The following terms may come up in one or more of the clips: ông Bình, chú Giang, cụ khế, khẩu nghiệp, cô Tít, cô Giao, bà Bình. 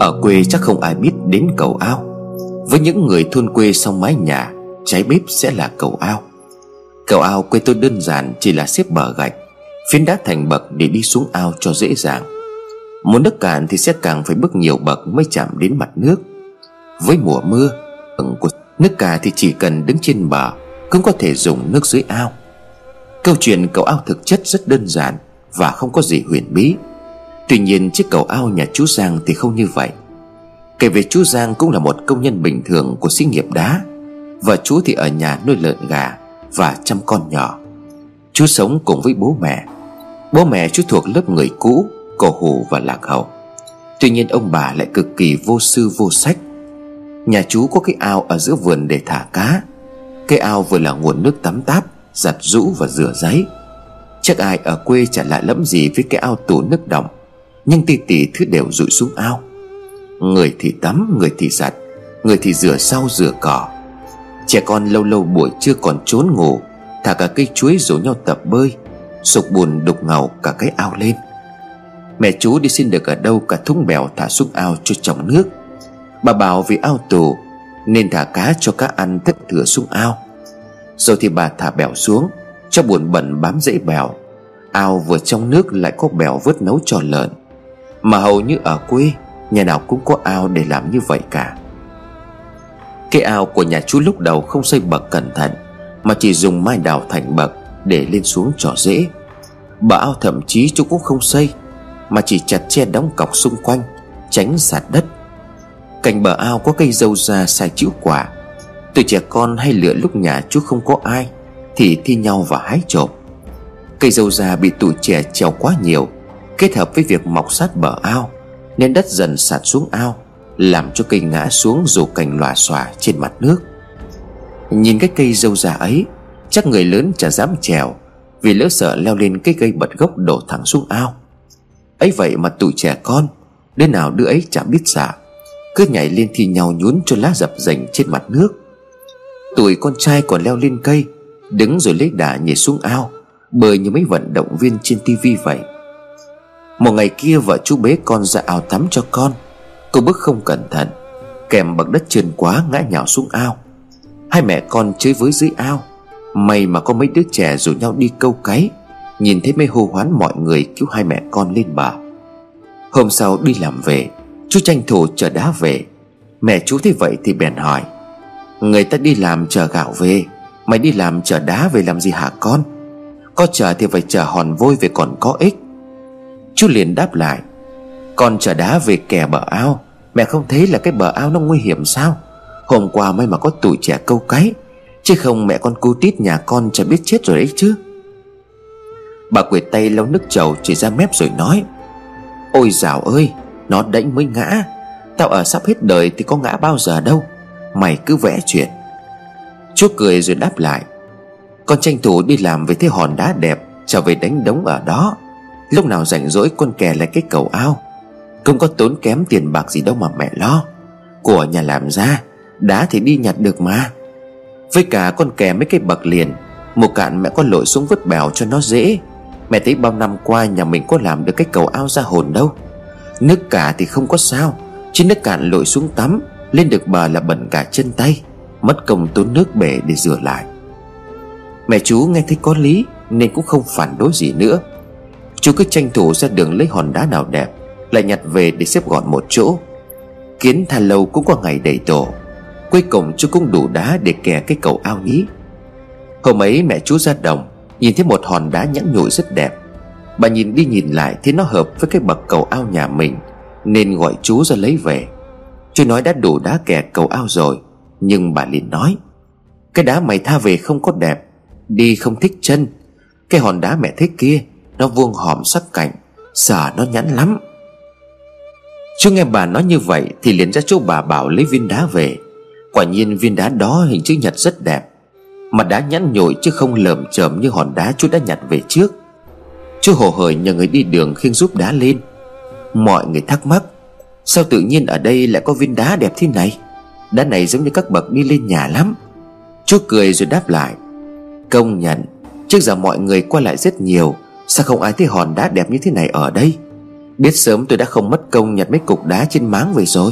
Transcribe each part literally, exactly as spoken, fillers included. Ở quê chắc không ai biết đến cầu ao. Với những người thôn quê song mái nhà, trái bếp sẽ là cầu ao. Cầu ao quê tôi đơn giản chỉ là xếp bờ gạch, phiến đá thành bậc để đi xuống ao cho dễ dàng. Muốn đất cạn thì sẽ càng phải bước nhiều bậc mới chạm đến mặt nước. Với mùa mưa, nước cạn thì chỉ cần đứng trên bờ cũng có thể dùng nước dưới ao. Câu chuyện cầu ao thực chất rất đơn giản và không có gì huyền bí. Tuy nhiên chiếc cầu ao nhà chú Giang thì không như vậy. Kể về chú Giang cũng là một công nhân bình thường của xí nghiệp đá. Vợ chú thì ở nhà nuôi lợn gà và chăm con nhỏ. Chú sống cùng với bố mẹ. Bố mẹ chú thuộc lớp người cũ, cổ hủ và lạc hậu. Tuy nhiên ông bà lại cực kỳ vô sư vô sách. Nhà chú có cái ao ở giữa vườn để thả cá. Cái ao vừa là nguồn nước tắm táp, giặt rũ và rửa ráy. Chắc ai ở quê chả lạ lẫm gì với cái ao tù nước đọng, nhưng tỉ tỉ thứ đều rụi xuống ao. Người thì tắm, người thì giặt, người thì rửa sau rửa cỏ. Trẻ con lâu lâu buổi trưa còn trốn ngủ, thả cả cây chuối rủ nhau tập bơi, sục bùn đục ngầu cả cái ao lên. Mẹ chú đi xin được ở đâu cả thúng bèo thả xuống ao cho trong nước. Bà bảo vì ao tù nên thả cá cho cá ăn thức thừa xuống ao. Rồi thì bà thả bèo xuống cho bùn bẩn bám rễ bèo. Ao vừa trong nước lại có bèo vớt nấu cho lợn. Mà hầu như ở quê nhà nào cũng có ao để làm như vậy cả. Cái ao của nhà chú lúc đầu không xây bậc cẩn thận, mà chỉ dùng mai đào thành bậc để lên xuống cho dễ. Bờ ao thậm chí chú cũng không xây, mà chỉ chặt tre đóng cọc xung quanh tránh sạt đất. Cạnh bờ ao có cây dâu già sai chịu quả. Tụi trẻ con hay lựa lúc nhà chú không có ai thì thi nhau và hái trộm. Cây dâu già bị tụi trẻ trèo quá nhiều, kết hợp với việc mọc sát bờ ao nên đất dần sạt xuống ao, làm cho cây ngã xuống dù cành lòa xòa trên mặt nước. Nhìn cái cây dâu già ấy, chắc người lớn chả dám trèo, vì lỡ sợ leo lên cái cây bật gốc đổ thẳng xuống ao. Ấy vậy mà tụi trẻ con, đứa nào đứa ấy chả biết xả, cứ nhảy lên thì nhau nhún cho lá dập dềnh trên mặt nước. Tụi con trai còn leo lên cây, đứng rồi lấy đà nhảy xuống ao, bơi như mấy vận động viên trên tivi vậy. Một ngày kia vợ chú bế con ra ao tắm cho con. Cô bước không cẩn thận, kèm bậc đất trơn quá ngã nhào xuống ao. Hai mẹ con chơi với dưới ao, may mà có mấy đứa trẻ rủ nhau đi câu cáy, nhìn thấy mới hô hoán mọi người cứu hai mẹ con lên bờ. Hôm sau đi làm về, chú tranh thủ chở đá về. Mẹ chú thấy vậy thì bèn hỏi: người ta đi làm chở gạo về, mày đi làm chở đá về làm gì hả con? Có chở thì phải chở hòn vôi về còn có ích. Chú liền đáp lại: con chở đá về kè bờ ao, mẹ không thấy là cái bờ ao nó nguy hiểm sao? Hôm qua may mà có tụi trẻ câu cáy, chứ không mẹ con cô Tít nhà con chả biết chết rồi đấy chứ. Bà quệt tay lau nước trầu chảy ra mép rồi nói: ôi dào ơi, nó đánh mới ngã. Tao ở sắp hết đời thì có ngã bao giờ đâu, mày cứ vẽ chuyện. Chú cười rồi đáp lại: con tranh thủ đi làm về thấy hòn đá đẹp, trở về đánh đống ở đó. Lúc nào rảnh rỗi con kè lại cái cầu ao, không có tốn kém tiền bạc gì đâu mà mẹ lo. Của nhà làm ra, đá thì đi nhặt được mà. Với cả con kè mấy cái bậc liền, một cạn mẹ con lội xuống vứt bèo cho nó dễ. Mẹ thấy bao năm qua nhà mình có làm được cái cầu ao ra hồn đâu. Nước cả thì không có sao, chứ nước cạn lội xuống tắm, lên được bờ là bẩn cả chân tay, mất công tốn nước bể để rửa lại. Mẹ chú nghe thấy có lý nên cũng không phản đối gì nữa. Chú cứ tranh thủ ra đường lấy hòn đá nào đẹp lại nhặt về để xếp gọn một chỗ. Kiến tha lâu cũng có ngày đầy tổ. Cuối cùng chú cũng đủ đá để kè cái cầu ao nhí. Hôm ấy mẹ chú ra đồng, nhìn thấy một hòn đá nhẵn nhụi rất đẹp. Bà nhìn đi nhìn lại thấy nó hợp với cái bậc cầu ao nhà mình nên gọi chú ra lấy về. Chú nói đã đủ đá kè cầu ao rồi, nhưng bà liền nói: cái đá mày tha về không có đẹp, đi không thích chân. Cái hòn đá mẹ thích kia, nó vuông hòm sắc cạnh, sờ nó nhẵn lắm. Chú nghe bà nói như vậy thì liền ra chỗ bà bảo lấy viên đá về. Quả nhiên viên đá đó hình chữ nhật rất đẹp, mặt đá nhẵn nhụi chứ không lởm chởm như hòn đá chú đã nhặt về trước. Chú hồ hởi nhờ người đi đường khiêng giúp đá lên. Mọi người thắc mắc: sao tự nhiên ở đây lại có viên đá đẹp thế này? Đá này giống như các bậc đi lên nhà lắm. Chú cười rồi đáp lại: công nhận, trước giờ mọi người qua lại rất nhiều, sao không ai thấy hòn đá đẹp như thế này ở đây? Biết sớm tôi đã không mất công nhặt mấy cục đá trên máng về rồi.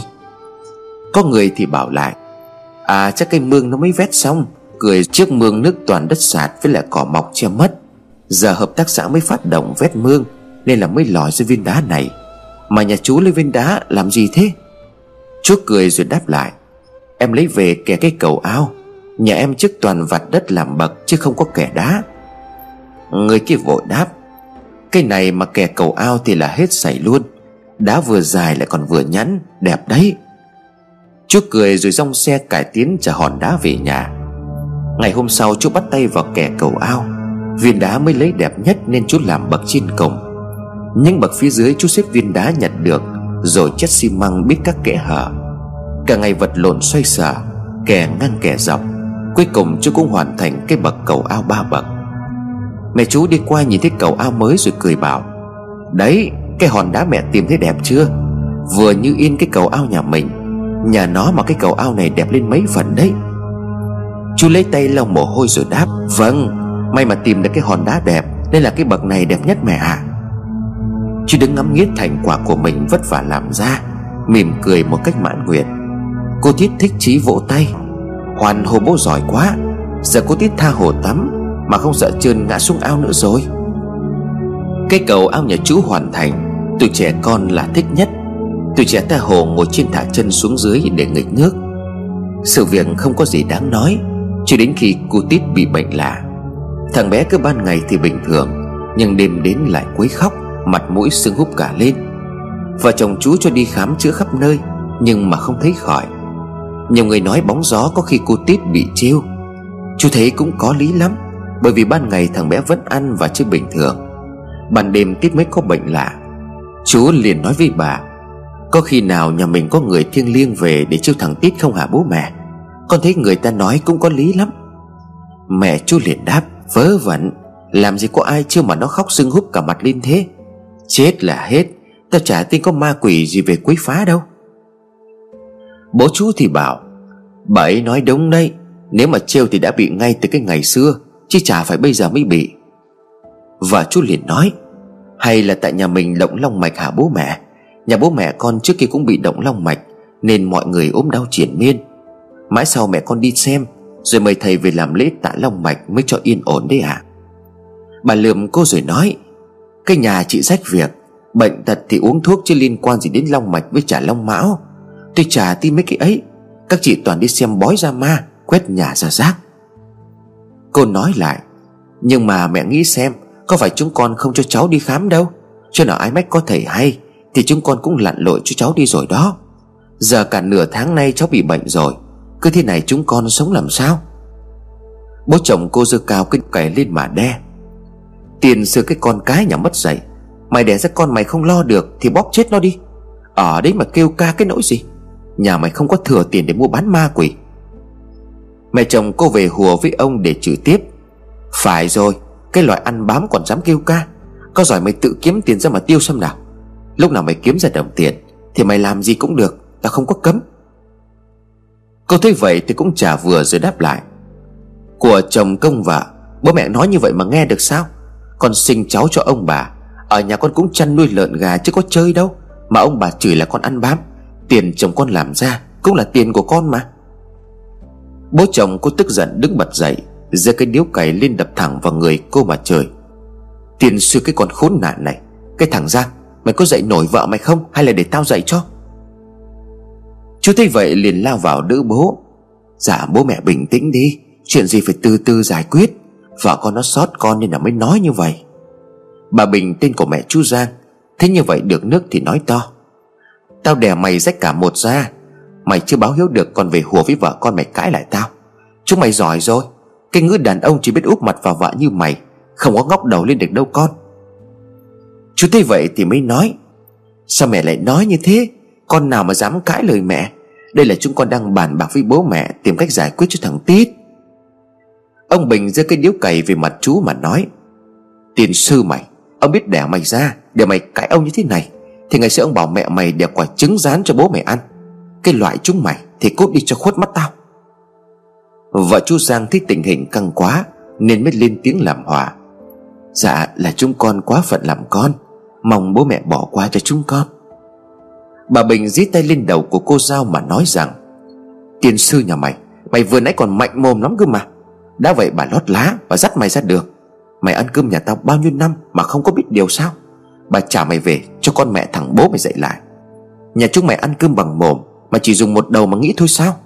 Có người thì bảo lại, à chắc cây mương nó mới vét xong, cười trước mương nước toàn đất sạt với lại cỏ mọc che mất. Giờ hợp tác xã mới phát động vét mương nên là mới lòi ra viên đá này. Mà nhà chú lấy viên đá làm gì thế? Chú cười rồi đáp lại, em lấy về kẻ cái cầu ao. Nhà em trước toàn vặt đất làm bậc chứ không có kẻ đá. Người kia vội đáp, cái này mà kẻ cầu ao thì là hết sảy luôn. Đá vừa dài lại còn vừa nhẵn, đẹp đấy. Chú cười rồi dong xe cải tiến chở hòn đá về nhà. Ngày hôm sau chú bắt tay vào kẻ cầu ao. Viên đá mới lấy đẹp nhất nên chú làm bậc trên cổng. Nhưng bậc phía dưới chú xếp viên đá nhặt được rồi chất xi măng bít các kẽ hở. Cả ngày vật lộn xoay sở, kẻ ngang kẻ dọc, cuối cùng chú cũng hoàn thành cái bậc cầu ao ba bậc. Mẹ chú đi qua nhìn thấy cầu ao mới rồi cười bảo, đấy cái hòn đá mẹ tìm thấy đẹp chưa? Vừa như in cái cầu ao nhà mình. Nhà nó mà cái cầu ao này đẹp lên mấy phần đấy. Chú lấy tay lau mồ hôi rồi đáp, vâng, may mà tìm được cái hòn đá đẹp nên là cái bậc này đẹp nhất mẹ ạ. Chú đứng ngắm nghía thành quả của mình vất vả làm ra, mỉm cười một cách mãn nguyện. Cô Tít thích chí vỗ tay, hoàn hồ bố giỏi quá. Giờ cô Tít tha hồ tắm mà không sợ trơn ngã xuống ao nữa rồi. Cái cầu ao nhà chú hoàn thành, tụi trẻ con là thích nhất. Tụi trẻ tha hồ ngồi trên thả chân xuống dưới để nghịch nước. Sự việc không có gì đáng nói cho đến khi cô Tít bị bệnh lạ. Thằng bé cứ ban ngày thì bình thường, nhưng đêm đến lại quấy khóc, mặt mũi sưng húp cả lên. Vợ chồng chú cho đi khám chữa khắp nơi nhưng mà không thấy khỏi. Nhiều người nói bóng gió có khi cô Tít bị trêu. Chú thấy cũng có lý lắm, bởi vì ban ngày thằng bé vẫn ăn và chơi bình thường, ban đêm Tít mới có bệnh lạ. Chú liền nói với bà, có khi nào nhà mình có người thiêng liêng về để trêu thằng Tít không hả bố mẹ? Con thấy người ta nói cũng có lý lắm. Mẹ chú liền đáp, vớ vẩn, làm gì có ai trêu mà nó khóc sưng húp cả mặt lên thế. Chết là hết, tao chả tin có ma quỷ gì về quấy phá đâu. Bố chú thì bảo, bà ấy nói đúng đấy, nếu mà trêu thì đã bị ngay từ cái ngày xưa chứ chả phải bây giờ mới bị. Và chú liền nói, hay là tại nhà mình động long mạch hả bố mẹ? Nhà bố mẹ con trước kia cũng bị động long mạch nên mọi người ốm đau triền miên. Mãi sau mẹ con đi xem rồi mời thầy về làm lễ tạ long mạch mới cho yên ổn đấy ạ. Bà lườm cô rồi nói, cái nhà chị rách việc, bệnh tật thì uống thuốc chứ liên quan gì đến long mạch với chả long mão. Tôi chả tin mấy cái ấy. Các chị toàn đi xem bói ra ma, quét nhà ra rác. Cô nói lại, nhưng mà mẹ nghĩ xem, có phải chúng con không cho cháu đi khám đâu. Chứ nào ai mách có thầy hay thì chúng con cũng lặn lội cho cháu đi rồi đó. Giờ cả nửa tháng nay cháu bị bệnh rồi, cứ thế này chúng con sống làm sao? Bố chồng cô giơ cao cái cày lên mà đe, tiền xưa cái con cái nhà mất dạy, mày đẻ ra con mày không lo được thì bóp chết nó đi. Ở đấy mà kêu ca cái nỗi gì. Nhà mày không có thừa tiền để mua bán ma quỷ. Mẹ chồng cô về hùa với ông để chửi tiếp, phải rồi, cái loại ăn bám còn dám kêu ca. Có giỏi mày tự kiếm tiền ra mà tiêu xem nào. Lúc nào mày kiếm ra đồng tiền thì mày làm gì cũng được, tao không có cấm. Cô thấy vậy thì cũng chả vừa rồi đáp lại, của chồng công vợ, bố mẹ nói như vậy mà nghe được sao? Con sinh cháu cho ông bà, ở nhà con cũng chăn nuôi lợn gà chứ có chơi đâu, mà ông bà chửi là con ăn bám. Tiền chồng con làm ra cũng là tiền của con mà. Bố chồng cô tức giận đứng bật dậy, giơ cái điếu cày lên đập thẳng vào người cô mà chửi, tiền xưa cái con khốn nạn này, cái thằng Giang, mày có dạy nổi vợ mày không hay là để tao dạy cho? Chú thấy vậy liền lao vào đỡ bố. Dạ bố mẹ bình tĩnh đi, chuyện gì phải từ từ giải quyết. Vợ con nó xót con nên là mới nói như vậy. Bà Bình, tên của mẹ chú Giang, thế như vậy được nước thì nói to, tao đẻ mày rách cả một da, mày chưa báo hiếu được còn về hùa với vợ con mày cãi lại tao. Chúng mày giỏi rồi, cái ngữ đàn ông chỉ biết úp mặt vào vợ như mày, không có ngóc đầu lên được đâu con. Chú thấy vậy thì mới nói, sao mẹ lại nói như thế? Con nào mà dám cãi lời mẹ. Đây là chúng con đang bàn bạc với bố mẹ tìm cách giải quyết cho thằng Tít. Ông Bình giơ cái điếu cày về mặt chú mà nói, tiền sư mày, ông biết đẻ mày ra để mày cãi ông như thế này thì ngày xưa ông bảo mẹ mày đẻ quả trứng rán cho bố mày ăn. Cái loại chúng mày thì cốt đi cho khuất mắt tao. Vợ chú Giang thấy tình hình căng quá nên mới lên tiếng làm hòa, dạ là chúng con quá phận làm con, mong bố mẹ bỏ qua cho chúng con. Bà Bình giít tay lên đầu của cô Giao mà nói rằng: Tiên sư nhà mày, mày vừa nãy còn mạnh mồm lắm cơ mà. Đã vậy bà lót lá và dắt mày ra đường. Mày ăn cơm nhà tao bao nhiêu năm mà không có biết điều sao? Bà trả mày về cho con mẹ thằng bố mày dạy lại. Nhà chúng mày ăn cơm bằng mồm mà chỉ dùng một đầu mà nghĩ thôi sao?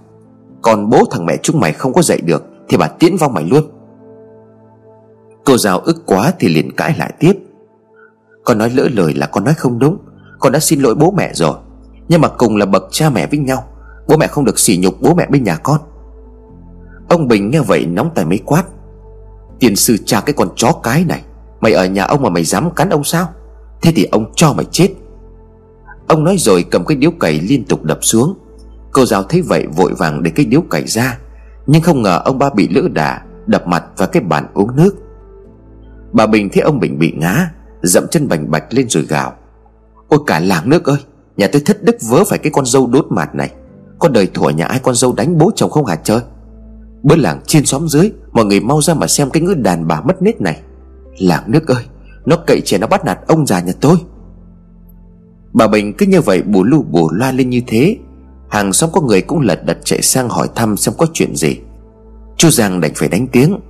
Còn bố thằng mẹ chúng mày không có dạy được thì bà tiễn vong mày luôn. Cô Giao ức quá thì liền cãi lại tiếp: Con nói lỡ lời là con nói không đúng. Con đã xin lỗi bố mẹ rồi. Nhưng mà cùng là bậc cha mẹ với nhau, bố mẹ không được sỉ nhục bố mẹ bên nhà con. Ông Bình nghe vậy nóng tài mấy quát: Tiền sư cha cái con chó cái này, mày ở nhà ông mà mày dám cắn ông sao? Thế thì ông cho mày chết. Ông nói rồi cầm cái điếu cày liên tục đập xuống. Cô Giao thấy vậy vội vàng để cái điếu cày ra, nhưng không ngờ ông ba bị lỡ đà đập mặt vào cái bàn uống nước. Bà Bình thấy ông Bình bị ngã, dậm chân bành bạch lên rồi gào: Ôi cả làng nước ơi, nhà tôi thất đức vớ phải cái con dâu đốt mặt này. Con đời thủa nhà ai con dâu đánh bố chồng không hả chơi. Bớt làng trên xóm dưới, mọi người mau ra mà xem cái ngữ đàn bà mất nết này. Làng nước ơi, nó cậy chè nó bắt nạt ông già nhà tôi. Bà Bình cứ như vậy bù lu bù loa lên như thế. Hàng xóm có người cũng lật đật chạy sang hỏi thăm xem có chuyện gì. Chú Giang đành phải đánh tiếng: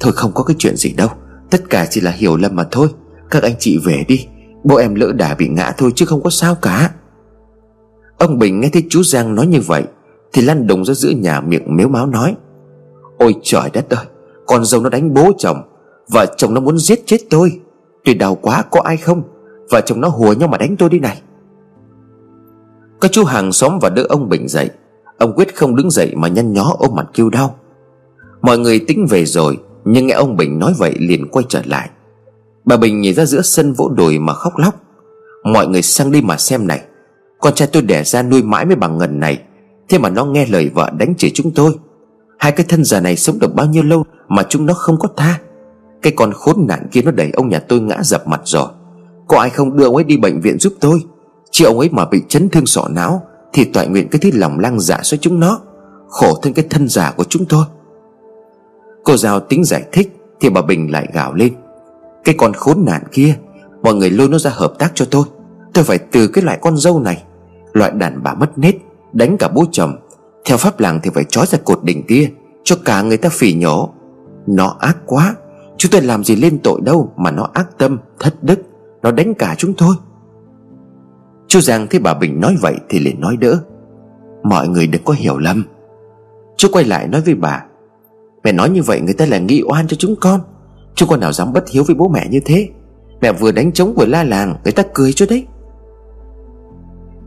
Thôi không có cái chuyện gì đâu, tất cả chỉ là hiểu lầm mà thôi. Các anh chị về đi, bố em lỡ đà bị ngã thôi chứ không có sao cả. Ông Bình nghe thấy chú Giang nói như vậy thì lăn đùng ra giữa nhà, miệng mếu máo nói: Ôi trời đất ơi, con dâu nó đánh bố chồng, vợ chồng nó muốn giết chết tôi. Tôi đau quá, có ai không? Vợ chồng nó hùa nhau mà đánh tôi đi này. Các chú hàng xóm và đỡ ông Bình dậy. Ông quyết không đứng dậy mà nhăn nhó ôm mặt kêu đau. Mọi người tính về rồi, nhưng nghe ông Bình nói vậy liền quay trở lại. Bà Bình nhìn ra giữa sân vỗ đùi mà khóc lóc: Mọi người sang đi mà xem này, con trai tôi đẻ ra nuôi mãi với bà Ngân này, thế mà nó nghe lời vợ đánh chửi chúng tôi. Hai cái thân già này sống được bao nhiêu lâu mà chúng nó không có tha. Cái con khốn nạn kia nó đẩy ông nhà tôi ngã dập mặt rồi. Có ai không đưa ông ấy đi bệnh viện giúp tôi? Chứ ông ấy mà bị chấn thương sọ não thì toại nguyện cái thứ lòng lang dạ xóa chúng nó, khổ thân cái thân già của chúng tôi. Cô Giao tính giải thích thì bà Bình lại gào lên: Cái con khốn nạn kia, mọi người lôi nó ra hợp tác cho tôi. Tôi phải từ cái loại con dâu này, loại đàn bà mất nết, đánh cả bố chồng. Theo pháp làng thì phải trói ra cột đỉnh kia cho cả người ta phỉ nhổ. Nó ác quá, chúng tôi làm gì lên tội đâu mà nó ác tâm, thất đức. Nó đánh cả chúng tôi. Chú Giang thấy bà Bình nói vậy thì liền nói đỡ: Mọi người đừng có hiểu lầm. Chú quay lại nói với bà: Mẹ nói như vậy người ta là nghi oan cho chúng con. Chúng con nào dám bất hiếu với bố mẹ như thế. Mẹ vừa đánh trống vừa la làng, người ta cười cho đấy.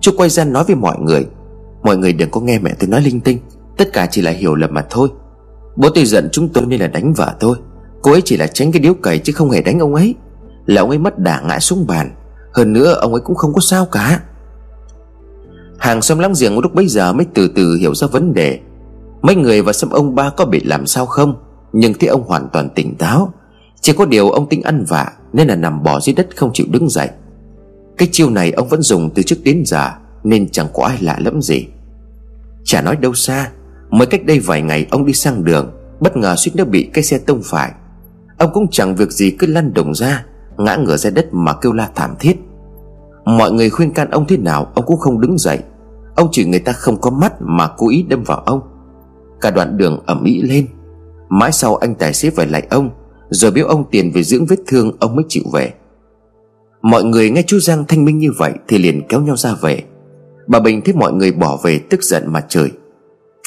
Chú quay ra nói với mọi người: Mọi người đừng có nghe mẹ tôi nói linh tinh, tất cả chỉ là hiểu lầm mà thôi. Bố tôi giận chúng tôi nên là đánh vợ tôi. Cô ấy chỉ là tránh cái điếu cày chứ không hề đánh ông ấy. Là ông ấy mất đà ngã xuống bàn. Hơn nữa ông ấy cũng không có sao cả. Hàng xóm láng giềng lúc bấy giờ mới từ từ hiểu ra vấn đề. Mấy người và xem ông ba có bị làm sao không, nhưng thấy ông hoàn toàn tỉnh táo. Chỉ có điều ông tính ăn vạ nên là nằm bò dưới đất không chịu đứng dậy. Cái chiêu này ông vẫn dùng từ trước đến giờ nên chẳng có ai lạ lẫm gì. Chả nói đâu xa, mới cách đây vài ngày ông đi sang đường, bất ngờ suýt nữa bị cái xe tông phải. Ông cũng chẳng việc gì cứ lăn đồng ra, ngã ngửa ra đất mà kêu la thảm thiết. Mọi người khuyên can ông thế nào ông cũng không đứng dậy. Ông chửi người ta không có mắt mà cố ý đâm vào ông. Cả đoạn đường ầm ĩ lên. Mãi sau anh tài xế phải lạy ông, rồi biếu ông tiền về dưỡng vết thương ông mới chịu về. Mọi người nghe chú Giang thanh minh như vậy thì liền kéo nhau ra về. Bà Bình thấy mọi người bỏ về tức giận mà chửi: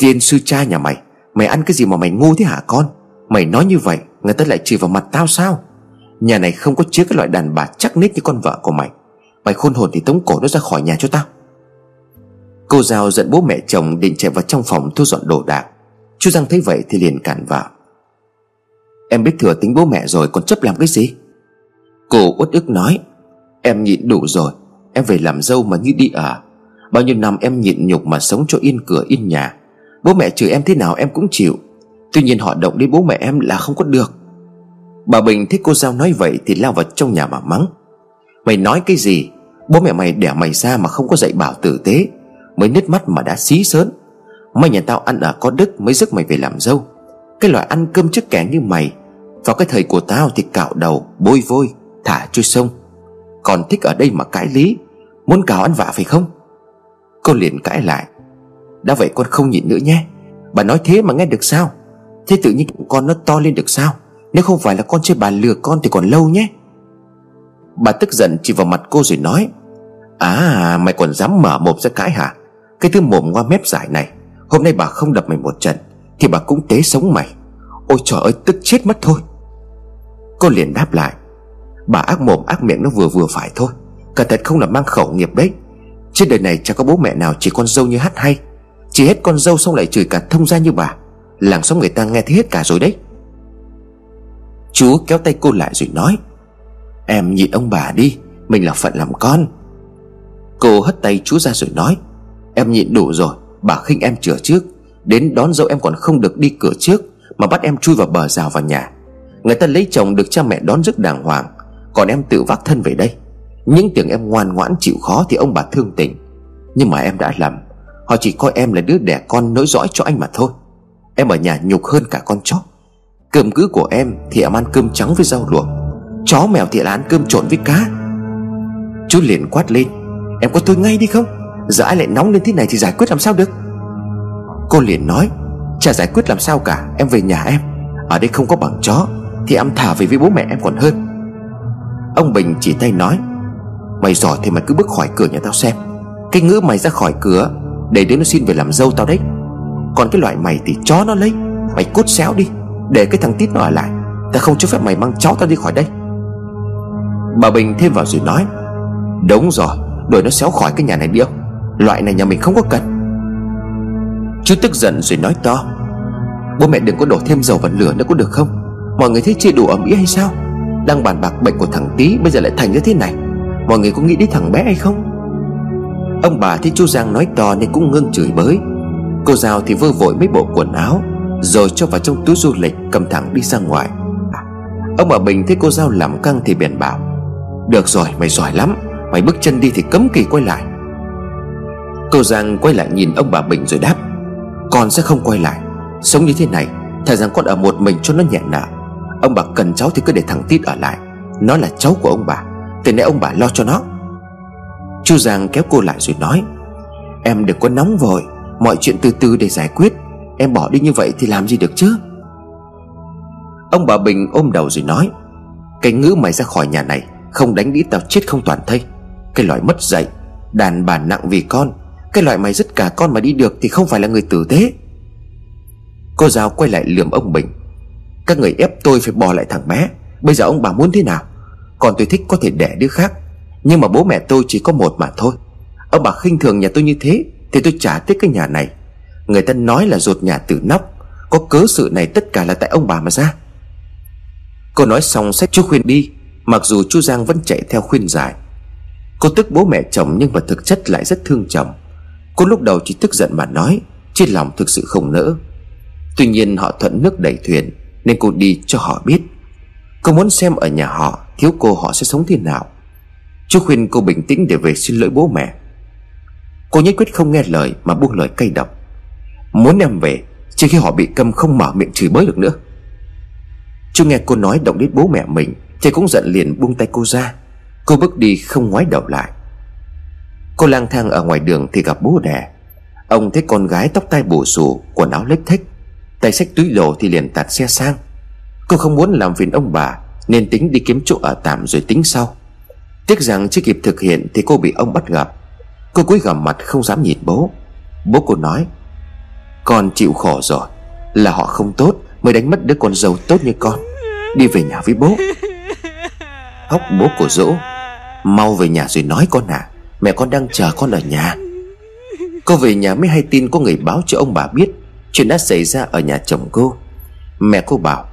Tiên sư cha nhà mày, mày ăn cái gì mà mày ngu thế hả con? Mày nói như vậy người ta lại chửi vào mặt tao sao? Nhà này không có chứa cái loại đàn bà chắc nết như con vợ của mày. Mày khôn hồn thì tống cổ nó ra khỏi nhà cho tao. Cô Giao giận bố mẹ chồng định chạy vào trong phòng thu dọn đồ đạc. Chú Giang thấy vậy thì liền cản vào: Em biết thừa tính bố mẹ rồi còn chấp làm cái gì? Cô uất ức nói: Em nhịn đủ rồi, em về làm dâu mà như đi ở. Bao nhiêu năm em nhịn nhục mà sống cho yên cửa yên nhà. Bố mẹ chửi em thế nào em cũng chịu. Tuy nhiên họ động đến bố mẹ em là không có được. Bà Bình thấy cô Giao nói vậy thì lao vào trong nhà mà mắng: Mày nói cái gì? Bố mẹ mày đẻ mày ra mà không có dạy bảo tử tế, mới nứt mắt mà đã xí sớn. Mày nhà tao ăn ở có đức mới rước mày về làm dâu. Cái loại ăn cơm trước kẻ như mày, vào cái thời của tao thì cạo đầu, bôi vôi, thả trôi sông. còn thích ở đây mà cãi lý, muốn cào ăn vạ phải không? Cô liền cãi lại: đã vậy con không nhịn nữa nhé. Bà nói thế mà nghe được sao? Thế tự nhiên con nó to lên được sao? Nếu không phải là con chơi bà lừa con thì còn lâu nhé. Bà tức giận chỉ vào mặt cô rồi nói: à, mày còn dám mở mồm ra cãi hả? Cái thứ mồm ngoa mép giải này, hôm nay bà không đập mày một trận thì bà cũng tế sống mày. Ôi trời ơi, tức chết mất thôi. Cô liền đáp lại: bà ác mồm ác miệng nó vừa vừa phải thôi, cẩn thận không là mang khẩu nghiệp đấy. Trên đời này chẳng có bố mẹ nào chỉ con dâu như hát hay, chỉ hết con dâu xong lại chửi cả thông gia như bà. Làng xóm người ta nghe thấy hết cả rồi đấy. Chú kéo tay cô lại rồi nói: em nhịn ông bà đi, mình là phận làm con. Cô hất tay chú ra rồi nói: em nhịn đủ rồi, bà khinh em chửa trước, đến đón dâu em còn không được đi cửa trước mà bắt em chui vào bờ rào vào nhà. Người ta lấy chồng được cha mẹ đón rất đàng hoàng, còn em tự vác thân về đây. Những tưởng em ngoan ngoãn chịu khó thì ông bà thương tình, nhưng mà em đã lầm. Họ chỉ coi em là đứa đẻ con nối dõi cho anh mà thôi. Em ở nhà nhục hơn cả con chó. Cơm cữ của em thì em ăn cơm trắng với rau luộc, chó mèo thì là ăn cơm trộn với cá. Chú liền quát lên: em có thôi ngay đi không? Giờ ai lại nóng lên thế này thì giải quyết làm sao được? Cô liền nói: chả giải quyết làm sao cả, em về nhà em. Ở đây không có bằng chó thì em thả về với bố mẹ em còn hơn. Ông Bình chỉ tay nói: mày giỏi thì mày cứ bước khỏi cửa nhà tao xem. Cái ngữ mày ra khỏi cửa để đứa nó xin về làm dâu tao đấy. Còn cái loại mày thì chó nó lấy, mày cốt xéo đi, để cái thằng Tít nó ở lại. Tao không cho phép mày mang chó tao đi khỏi đây. Bà Bình thêm vào rồi nói: đúng rồi, đuổi nó xéo khỏi cái nhà này đi ông. Loại này nhà mình không có cần. Chú tức giận rồi nói to: bố mẹ đừng có đổ thêm dầu vào lửa nữa có được không? Mọi người thấy chưa đủ ầm ĩ hay sao? Đang bàn bạc bệnh của thằng Tí bây giờ lại thành như thế này. Mọi người có nghĩ đến thằng bé hay không? Ông bà thấy chú Giang nói to nên cũng ngưng chửi bới. Cô Giao thì vơ vội mấy bộ quần áo rồi cho vào trong túi du lịch, cầm thẳng đi ra ngoài. Ông bà Bình thấy cô Giao làm căng thì bèn bảo: được rồi, mày giỏi lắm, mày bước chân đi thì cấm kỳ quay lại. Cô Giang quay lại nhìn ông bà Bình rồi đáp: con sẽ không quay lại. Sống như thế này thà rằng con ở một mình cho nó nhẹ nợ. Ông bà cần cháu thì cứ để thằng Tít ở lại, nó là cháu của ông bà, từ nãy ông bà lo cho nó. Chú Giang kéo cô lại rồi nói: em đừng có nóng vội, mọi chuyện từ từ để giải quyết. Em bỏ đi như vậy thì làm gì được chứ? Ông bà Bình ôm đầu rồi nói: cái ngữ mày ra khỏi nhà này, không đánh đĩ tao chết không toàn thây. Cái loại mất dạy, đàn bà nặng vì con, cái loại mày dứt cả con mà đi được thì không phải là người tử tế. Cô Giao quay lại lườm ông Bình: các người ép tôi phải bỏ lại thằng bé. Bây giờ ông bà muốn thế nào? Còn tôi thích có thể đẻ đứa khác, nhưng mà bố mẹ tôi chỉ có một mà thôi. Ông bà khinh thường nhà tôi như thế thì tôi chả thích cái nhà này. Người ta nói là rột nhà từ nóc, có cớ sự này tất cả là tại ông bà mà ra. Cô nói xong xách chú khuyên đi, mặc dù chú Giang vẫn chạy theo khuyên giải. Cô tức bố mẹ chồng nhưng mà thực chất lại rất thương chồng. Cô lúc đầu chỉ tức giận mà nói, trên lòng thực sự không nỡ. Tuy nhiên họ thuận nước đẩy thuyền nên cô đi cho họ biết. Cô muốn xem ở nhà họ thiếu cô họ sẽ sống thế nào. Chú khuyên cô bình tĩnh để về xin lỗi bố mẹ. Cô nhất quyết không nghe lời mà buông lời cay độc: muốn em về chỉ khi họ bị câm không mở miệng chửi bới được nữa. Chú nghe cô nói động đến bố mẹ mình thì cũng giận liền buông tay cô ra. Cô bước đi không ngoái đầu lại. Cô lang thang ở ngoài đường thì gặp bố đẻ. Ông thấy con gái tóc tai bù xù, quần áo lếch thếch, tay xách túi đồ thì liền tạt xe sang. Cô không muốn làm phiền ông bà nên tính đi kiếm chỗ ở tạm rồi tính sau. Tiếc rằng chưa kịp thực hiện thì cô bị ông bắt gặp. Cô cúi gằm mặt không dám nhìn bố. Bố cô nói: con chịu khổ rồi, là họ không tốt mới đánh mất đứa con dâu tốt như con. Đi về nhà với bố. Hóc bố cổ dỗ: mau về nhà rồi nói con à, mẹ con đang chờ con ở nhà. Cô về nhà mới hay tin có người báo cho ông bà biết chuyện đã xảy ra ở nhà chồng cô. Mẹ cô bảo: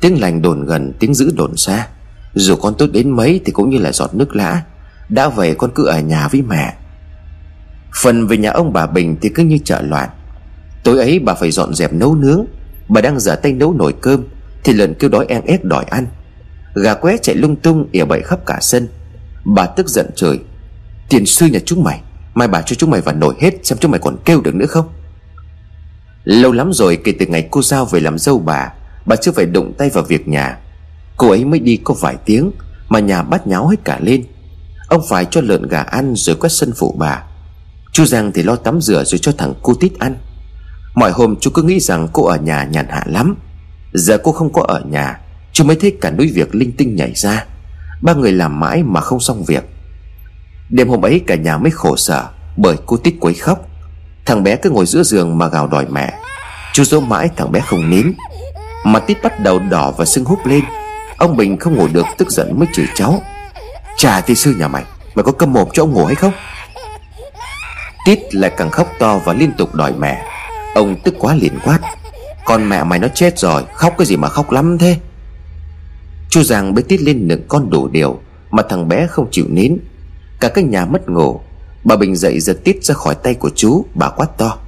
tiếng lành đồn gần, tiếng dữ đồn xa. Dù con tốt đến mấy thì cũng như là giọt nước lã. Đã vậy con cứ ở nhà với mẹ. Phần về nhà ông bà Bình thì cứ như chợ loạn. Tối ấy bà phải dọn dẹp nấu nướng. Bà đang giở tay nấu nồi cơm thì lợn kêu đói en ét đòi ăn. Gà qué chạy lung tung ỉa bậy khắp cả sân. Bà tức giận trời: tiền sư nhà chúng mày, mai bà cho chúng mày vào nồi hết, xem chúng mày còn kêu được nữa không. Lâu lắm rồi kể từ ngày cô Giao về làm dâu bà, bà chưa phải đụng tay vào việc nhà. Cô ấy mới đi có vài tiếng mà nhà bát nháo hết cả lên. Ông phải cho lợn gà ăn rồi quét sân phụ bà. Chú Giang thì lo tắm rửa rồi cho thằng cô Tít ăn. Mọi hôm chú cứ nghĩ rằng cô ở nhà nhàn hạ lắm. Giờ cô không có ở nhà, chú mới thấy cả núi việc linh tinh nhảy ra. Ba người làm mãi mà không xong việc. Đêm hôm ấy cả nhà mới khổ sở bởi cô Tít quấy khóc. Thằng bé cứ ngồi giữa giường mà gào đòi mẹ. Chú dỗ mãi thằng bé không nín. Mặt Tít bắt đầu đỏ và sưng húp lên. Ông Bình không ngủ được, tức giận mới chửi cháu: Chà, Tý Sư nhà mày, mày có câm mồm cho ông ngủ hay không? Tít lại càng khóc to và liên tục đòi mẹ. Ông tức quá liền quát: Con mẹ mày nó chết rồi, khóc cái gì mà khóc lắm thế? Chú Giang bế Tít lên nựng con đủ điều mà thằng bé không chịu nín. Cả cái nhà mất ngủ. Bà Bình dậy giật Tít ra khỏi tay của chú. Bà quát to: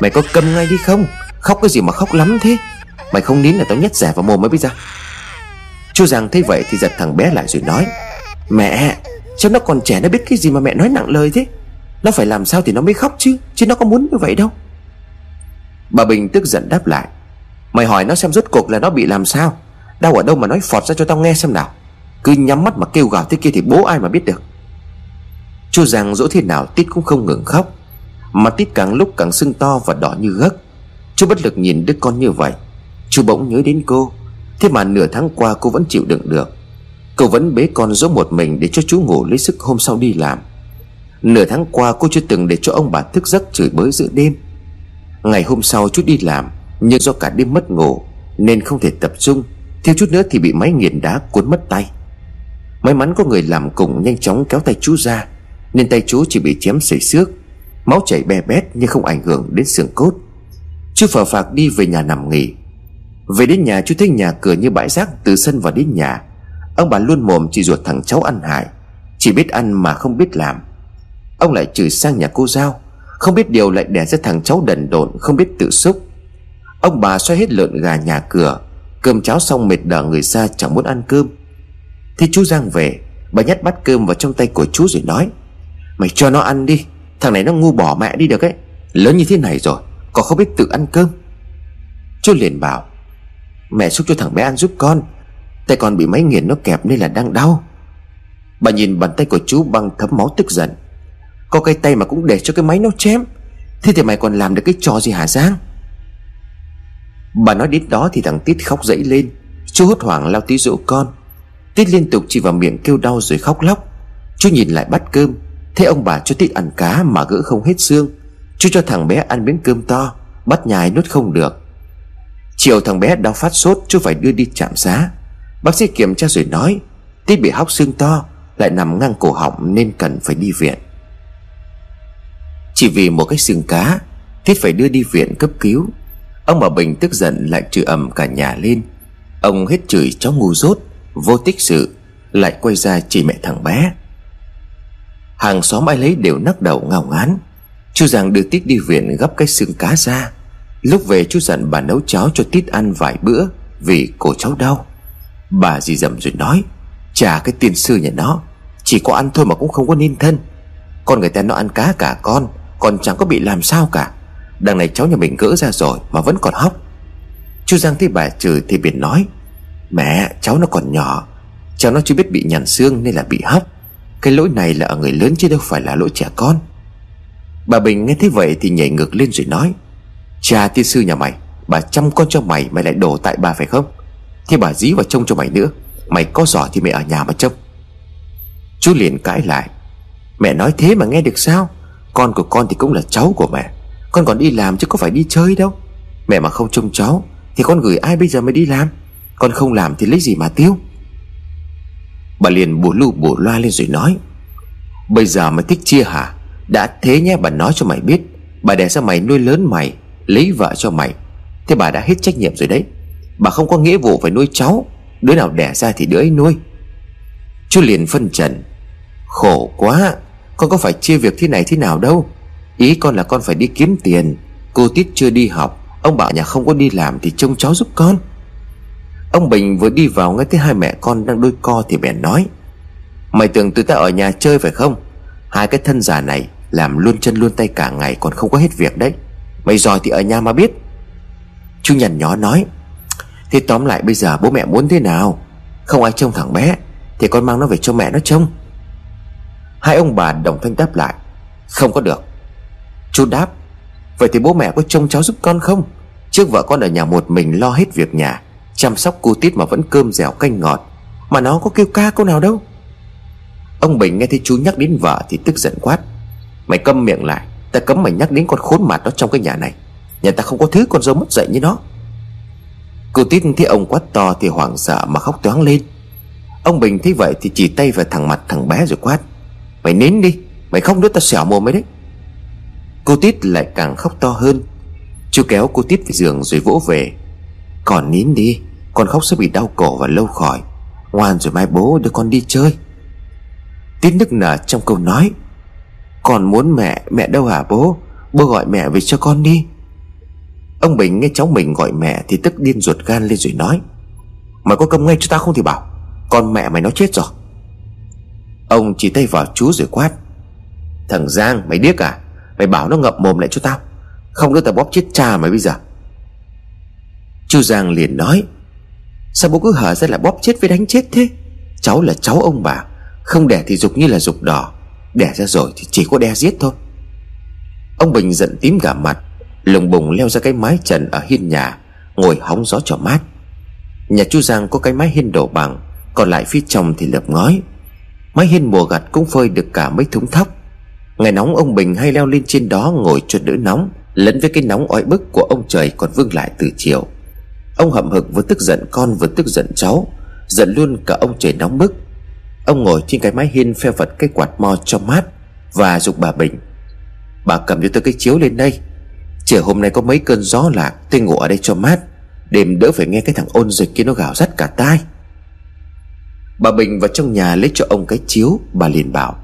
Mày có câm ngay đi không? Khóc cái gì mà khóc lắm thế? Mày không nín là tao nhét rẻ vào mồm mới bây giờ. Chú Giang thấy vậy thì giật thằng bé lại rồi nói: Mẹ, cháu nó còn trẻ, nó biết cái gì mà mẹ nói nặng lời thế? Nó phải làm sao thì nó mới khóc chứ, chứ nó có muốn như vậy đâu. Bà Bình tức giận đáp lại: Mày hỏi nó xem rốt cuộc là nó bị làm sao, đau ở đâu mà nói phọt ra cho tao nghe xem nào. Cứ nhắm mắt mà kêu gào thế kia thì bố ai mà biết được. Chú Giang dỗ thế nào Tít cũng không ngừng khóc. Mà Tít càng lúc càng sưng to và đỏ như gấc. Chú bất lực nhìn đứa con như vậy. Chú bỗng nhớ đến cô. Thế mà nửa tháng qua cô vẫn chịu đựng được. Cô vẫn bế con dỗ một mình để cho chú ngủ lấy sức hôm sau đi làm. Nửa tháng qua cô chưa từng để cho ông bà thức giấc chửi bới giữa đêm. Ngày hôm sau chú đi làm, nhưng do cả đêm mất ngủ nên không thể tập trung. Thiếu chút nữa thì bị máy nghiền đá cuốn mất tay. May mắn có người làm cùng nhanh chóng kéo tay chú ra, nên tay chú chỉ bị chém sẩy xước, máu chảy be bét nhưng không ảnh hưởng đến xương cốt. Chú phờ phạc đi về nhà nằm nghỉ. Về đến nhà chú thấy nhà cửa như bãi rác từ sân vào đến nhà. Ông bà luôn mồm chỉ ruột thằng cháu ăn hại, chỉ biết ăn mà không biết làm. Ông lại chửi sang nhà cô Giao, không biết điều lại đẻ ra thằng cháu đần độn không biết tự xúc. Ông bà xoay hết lợn gà nhà cửa. Cơm cháo xong mệt đờ người ra chẳng muốn ăn cơm. Thì chú Giang về, bà nhét bát cơm vào trong tay của chú rồi nói: Mày cho nó ăn đi, thằng này nó ngu bỏ mẹ đi được ấy. Lớn như thế này rồi còn không biết tự ăn cơm. Chú liền bảo: Mẹ xúc cho thằng bé ăn giúp con, tay con bị máy nghiền nó kẹp nên là đang đau. Bà nhìn bàn tay của chú băng thấm máu tức giận: Có cái tay mà cũng để cho cái máy nó chém, thế thì mày còn làm được cái trò gì hả Giang? Bà nói đến đó thì thằng Tít khóc dẫy lên. Chú hốt hoảng lao tí dỗ con. Tít liên tục chỉ vào miệng kêu đau rồi khóc lóc. Chú nhìn lại bát cơm, thấy ông bà cho Tít ăn cá mà gỡ không hết xương. Chú cho thằng bé ăn miếng cơm to, bắt nhai nuốt không được. Chiều thằng bé đau phát sốt, chú phải đưa đi trạm xá. Bác sĩ kiểm tra rồi nói Tít bị hóc xương to, lại nằm ngang cổ họng nên cần phải đi viện. Chỉ vì một cái xương cá, Tít phải đưa đi viện cấp cứu. Ông bà Bình tức giận lại chửi ầm cả nhà lên. Ông hết chửi cháu ngu dốt, vô tích sự, lại quay ra chỉ mẹ thằng bé. Hàng xóm ai lấy đều nắc đầu ngao ngán. Chú Giang đưa Tít đi viện gấp cái xương cá ra. Lúc về chú dặn bà nấu cháo cho Tít ăn vài bữa vì cổ cháu đau. Bà dì dầm rồi nói: Chà, cái tiên sư nhà nó, chỉ có ăn thôi mà cũng không có nên thân. Con người ta nó ăn cá cả con, còn chẳng có bị làm sao cả. Đằng này cháu nhà mình gỡ ra rồi mà vẫn còn hóc. Chú Giang thấy bà chửi thì biển nói: Mẹ, cháu nó còn nhỏ, cháu nó chưa biết bị nhàn xương nên là bị hóc. Cái lỗi này là ở người lớn chứ đâu phải là lỗi trẻ con. Bà Bình nghe thế vậy thì nhảy ngược lên rồi nói: Cha tiên sư nhà mày, bà chăm con cho mày, mày lại đổ tại bà phải không? Thế bà dí vào trông cho mày nữa. Mày có giỏi thì mày ở nhà mà trông. Chú liền cãi lại: Mẹ nói thế mà nghe được sao? Con của con thì cũng là cháu của mẹ. Con còn đi làm chứ có phải đi chơi đâu. Mẹ mà không trông cháu thì con gửi ai bây giờ mới đi làm? Con không làm thì lấy gì mà tiêu? Bà liền bù lù bù loa lên rồi nói: Bây giờ mày thích chia hả? Đã thế nhé, bà nói cho mày biết, bà đẻ ra mày, nuôi lớn mày, lấy vợ cho mày, thế bà đã hết trách nhiệm rồi đấy. Bà không có nghĩa vụ phải nuôi cháu. Đứa nào đẻ ra thì đứa ấy nuôi. Chú liền phân trần: Khổ quá, con có phải chia việc thế này thế nào đâu. Ý con là con phải đi kiếm tiền. Cô Tít chưa đi học, ông bảo nhà không có đi làm thì trông cháu giúp con. Ông Bình vừa đi vào nghe thấy hai mẹ con đang đôi co thì bèn nói: Mày tưởng tụi ta ở nhà chơi phải không? Hai cái thân già này làm luôn chân luôn tay cả ngày còn không có hết việc đấy. Mày giỏi thì ở nhà mà biết. Chú nhằn nhó nói: Thế tóm lại bây giờ bố mẹ muốn thế nào? Không ai trông thằng bé thì con mang nó về cho mẹ nó trông. Hai ông bà đồng thanh đáp lại: Không có được. Chú đáp: Vậy thì bố mẹ có trông cháu giúp con không? Trước vợ con ở nhà một mình lo hết việc nhà, chăm sóc cô Tít mà vẫn cơm dẻo canh ngọt, mà nó có kêu ca câu nào đâu. Ông Bình nghe thấy chú nhắc đến vợ thì tức giận quát: Mày câm miệng lại, ta cấm mày nhắc đến con khốn mặt đó trong cái nhà này. Nhà ta không có thứ con dâu mất dạy như nó. Cô Tít thấy ông quát to thì hoảng sợ mà khóc toáng lên. Ông Bình thấy vậy thì chỉ tay vào thằng mặt thằng bé rồi quát: Mày nín đi, mày không nữa tao xẻo mồm mày đấy. Cô Tít lại càng khóc to hơn. Chú kéo cô Tít về giường rồi vỗ về: Còn nín đi, con khóc sẽ bị đau cổ và lâu khỏi. Ngoan rồi mai bố đưa con đi chơi. Tít nức nở trong câu nói: Con muốn mẹ, mẹ đâu hả bố? Bố gọi mẹ về cho con đi. Ông Bình nghe cháu mình gọi mẹ thì tức điên ruột gan lên rồi nói: Mày có câm ngay cho tao không thì bảo, con mẹ mày nó chết rồi. Ông chỉ tay vào chú rồi quát: Thằng Giang, mày điếc à? Mày bảo nó ngậm mồm lại cho tao, không nữa tao bóp chết cha mày bây giờ. Chú Giang liền nói: Sao bố cứ hở ra là bóp chết với đánh chết thế? Cháu là cháu ông bà, không đẻ thì dục như là dục đỏ, đẻ ra rồi thì chỉ có đe giết thôi. Ông Bình giận tím cả mặt, lùng bùng leo ra cái mái trần ở hiên nhà, ngồi hóng gió cho mát. Nhà chú Giang có cái mái hiên đổ bằng, còn lại phía trong thì lợp ngói. Mái hiên mùa gặt cũng phơi được cả mấy thúng thóc. Ngày nóng ông Bình hay leo lên trên đó ngồi cho đỡ nóng, lẫn với cái nóng oi bức của ông trời còn vương lại từ chiều. Ông hậm hực vừa tức giận con vừa tức giận cháu, giận luôn cả ông trời nóng bức. Ông ngồi trên cái mái hiên phe phật cái quạt mo cho mát và giục bà Bình: Bà cầm cho tôi cái chiếu lên đây, trưa hôm nay có mấy cơn gió lạc, tôi ngủ ở đây cho mát, đêm đỡ phải nghe cái thằng ôn dịch kia nó gào rắt cả tai. Bà Bình vào trong nhà lấy cho ông cái chiếu. Bà liền bảo: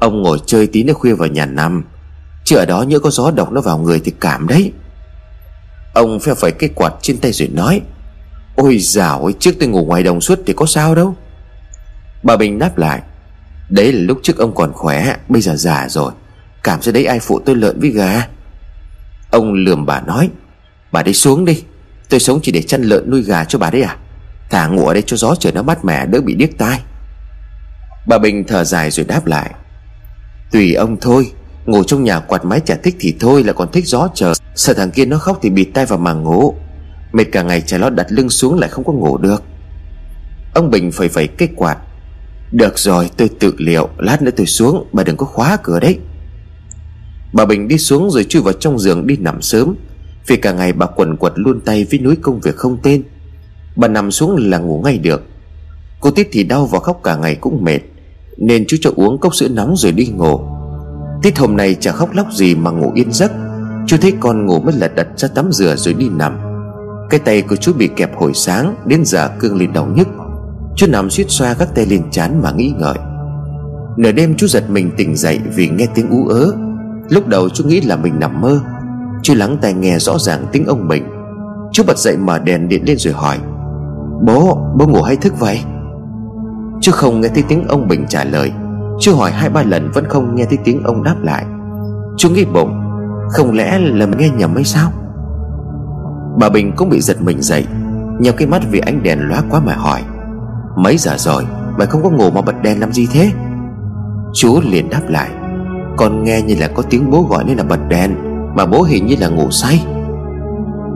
Ông ngồi chơi tí nữa khuya vào nhà nằm, chứ ở đó nhỡ có gió độc nó vào người thì cảm đấy. Ông phe phẩy cái quạt trên tay rồi nói: Ôi dào ôi, trước tôi ngủ ngoài đồng suốt thì có sao đâu. Bà Bình đáp lại: Đấy là lúc trước ông còn khỏe, bây giờ già rồi, cảm sẽ đấy ai phụ tôi lợn với gà. Ông lườm bà nói: Bà đi xuống đi, tôi sống chỉ để chăn lợn nuôi gà cho bà đấy à? Thả ngủ ở đây cho gió trời nó mát mẻ đỡ bị điếc tai. Bà Bình thở dài rồi đáp lại: Tùy ông thôi, ngủ trong nhà quạt mái chả thích thì thôi, là còn thích gió trời, sợ thằng kia nó khóc thì bịt tai vào mà ngủ, mệt cả ngày chả lót đặt lưng xuống lại không có ngủ được. Ông Bình phẩy phẩy cái quạt: Được rồi, tôi tự liệu, lát nữa tôi xuống, bà đừng có khóa cửa đấy. Bà Bình đi xuống rồi chui vào trong giường đi nằm sớm, vì cả ngày bà quần quật luôn tay với núi công việc không tên. Bà nằm xuống là ngủ ngay được. Cô Tít thì đau và khóc cả ngày cũng mệt, nên chú cho uống cốc sữa nóng rồi đi ngủ. Tít hôm nay chả khóc lóc gì mà ngủ yên giấc. Chú thấy con ngủ mất lật đật ra tắm rửa rồi đi nằm. Cái tay của chú bị kẹp hồi sáng, đến giờ cương lên đau nhức. Chú nằm suýt xoa các tay lên trán mà nghĩ ngợi. Nửa đêm chú giật mình tỉnh dậy vì nghe tiếng ú ớ. Lúc đầu chú nghĩ là mình nằm mơ. Chú lắng tai nghe rõ ràng tiếng ông Bình. Chú bật dậy mở đèn điện lên rồi hỏi: Bố, bố ngủ hay thức vậy? Chú không nghe thấy tiếng ông Bình trả lời. Chú hỏi hai ba lần vẫn không nghe thấy tiếng ông đáp lại. Chú nghĩ bụng: Không lẽ là mình nghe nhầm hay sao? Bà Bình cũng bị giật mình dậy, nheo cái mắt vì ánh đèn lóa quá mà hỏi: Mấy giờ rồi, mày không có ngủ mà bật đèn làm gì thế? Chú liền đáp lại: Con nghe như là có tiếng bố gọi nên là bật đèn, mà bố hình như là ngủ say.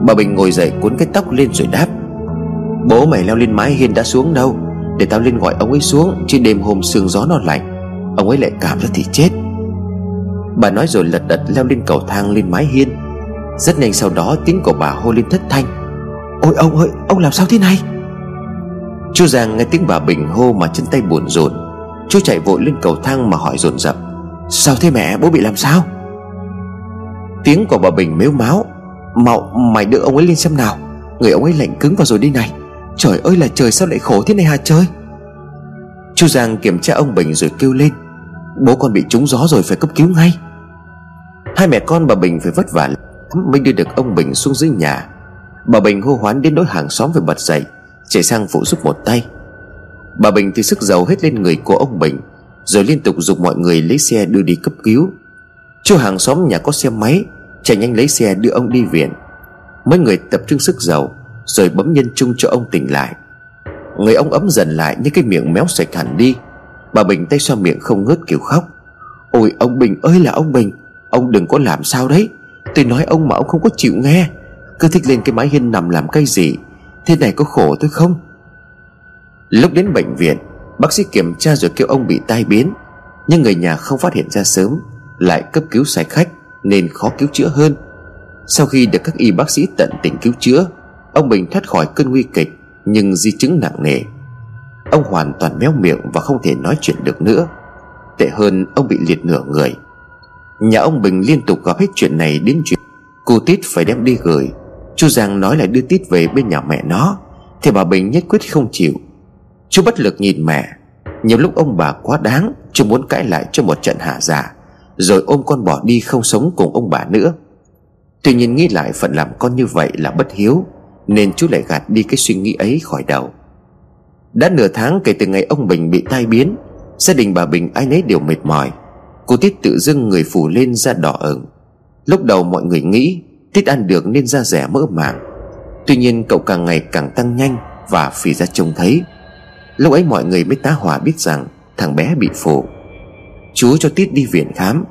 Bà Bình ngồi dậy cuốn cái tóc lên rồi đáp: Bố mày leo lên mái hiên đã xuống đâu, để tao lên gọi ông ấy xuống, chứ đêm hôm sương gió nó lạnh, ông ấy lại cảm ra thì chết. Bà nói rồi lật đật leo lên cầu thang lên mái hiên. Rất nhanh sau đó tiếng của bà hô lên thất thanh: Ôi ông ơi, ông làm sao thế này? Chú Giang nghe tiếng bà Bình hô mà chân tay buồn rộn. Chú chạy vội lên cầu thang mà hỏi dồn dập: Sao thế mẹ, bố bị làm sao? Tiếng của bà Bình mếu máo: Mạo mày đưa ông ấy lên xem nào, người ông ấy lạnh cứng vào rồi đi này. Trời ơi là trời, sao lại khổ thế này hả trời? Chú Giang kiểm tra ông Bình rồi kêu lên: Bố con bị trúng gió rồi, phải cấp cứu ngay. Hai mẹ con bà Bình phải vất vả lắm mới đưa được ông Bình xuống dưới nhà. Bà Bình hô hoán đến nỗi hàng xóm phải bật dậy chạy sang phụ giúp một tay. Bà Bình thì sức dầu hết lên người của ông Bình, rồi liên tục giục mọi người lấy xe đưa đi cấp cứu. Chú hàng xóm nhà có xe máy chạy nhanh lấy xe đưa ông đi viện. Mấy người tập trung sức dầu rồi bấm nhân chung cho ông tỉnh lại. người ông ấm dần lại, như cái miệng méo xoạch hẳn đi. Bà Bình tay xoa miệng không ngớt kiểu khóc. Ôi ông Bình ơi là ông Bình, ông đừng có làm sao đấy. Tôi nói ông mà ông không có chịu nghe, cứ thích lên cái mái hiên nằm làm cái gì. Thế này có khổ tôi không? Lúc đến bệnh viện, bác sĩ kiểm tra rồi kêu ông bị tai biến, nhưng người nhà không phát hiện ra sớm, lại cấp cứu sai khách nên khó cứu chữa hơn. Sau khi được các y bác sĩ tận tình cứu chữa, ông Bình thoát khỏi cơn nguy kịch, nhưng di chứng nặng nề. Ông hoàn toàn méo miệng và không thể nói chuyện được nữa. Tệ hơn, ông bị liệt nửa người. Nhà ông Bình liên tục gặp hết chuyện này đến chuyện cô Tít phải đem đi gửi. Chú Giang nói là đưa Tít về bên nhà mẹ nó, thì bà Bình nhất quyết không chịu. Chú bất lực nhìn mẹ. Nhiều lúc ông bà quá đáng, chú muốn cãi lại cho một trận hạ giả, rồi ôm con bỏ đi, không sống cùng ông bà nữa. Tuy nhiên nghĩ lại phận làm con như vậy là bất hiếu, nên chú lại gạt đi cái suy nghĩ ấy khỏi đầu. Đã nửa tháng kể từ ngày ông Bình bị tai biến, gia đình bà Bình ai nấy đều mệt mỏi. Cô Tít tự dưng người phủ lên da đỏ ửng. Lúc đầu mọi người nghĩ Tít ăn được nên da dẻ mỡ màng, tuy nhiên cậu càng ngày càng tăng nhanh và phì ra trông thấy. Lúc ấy mọi người mới tá hỏa biết rằng thằng bé bị phù. Chú cho Tít đi viện khám,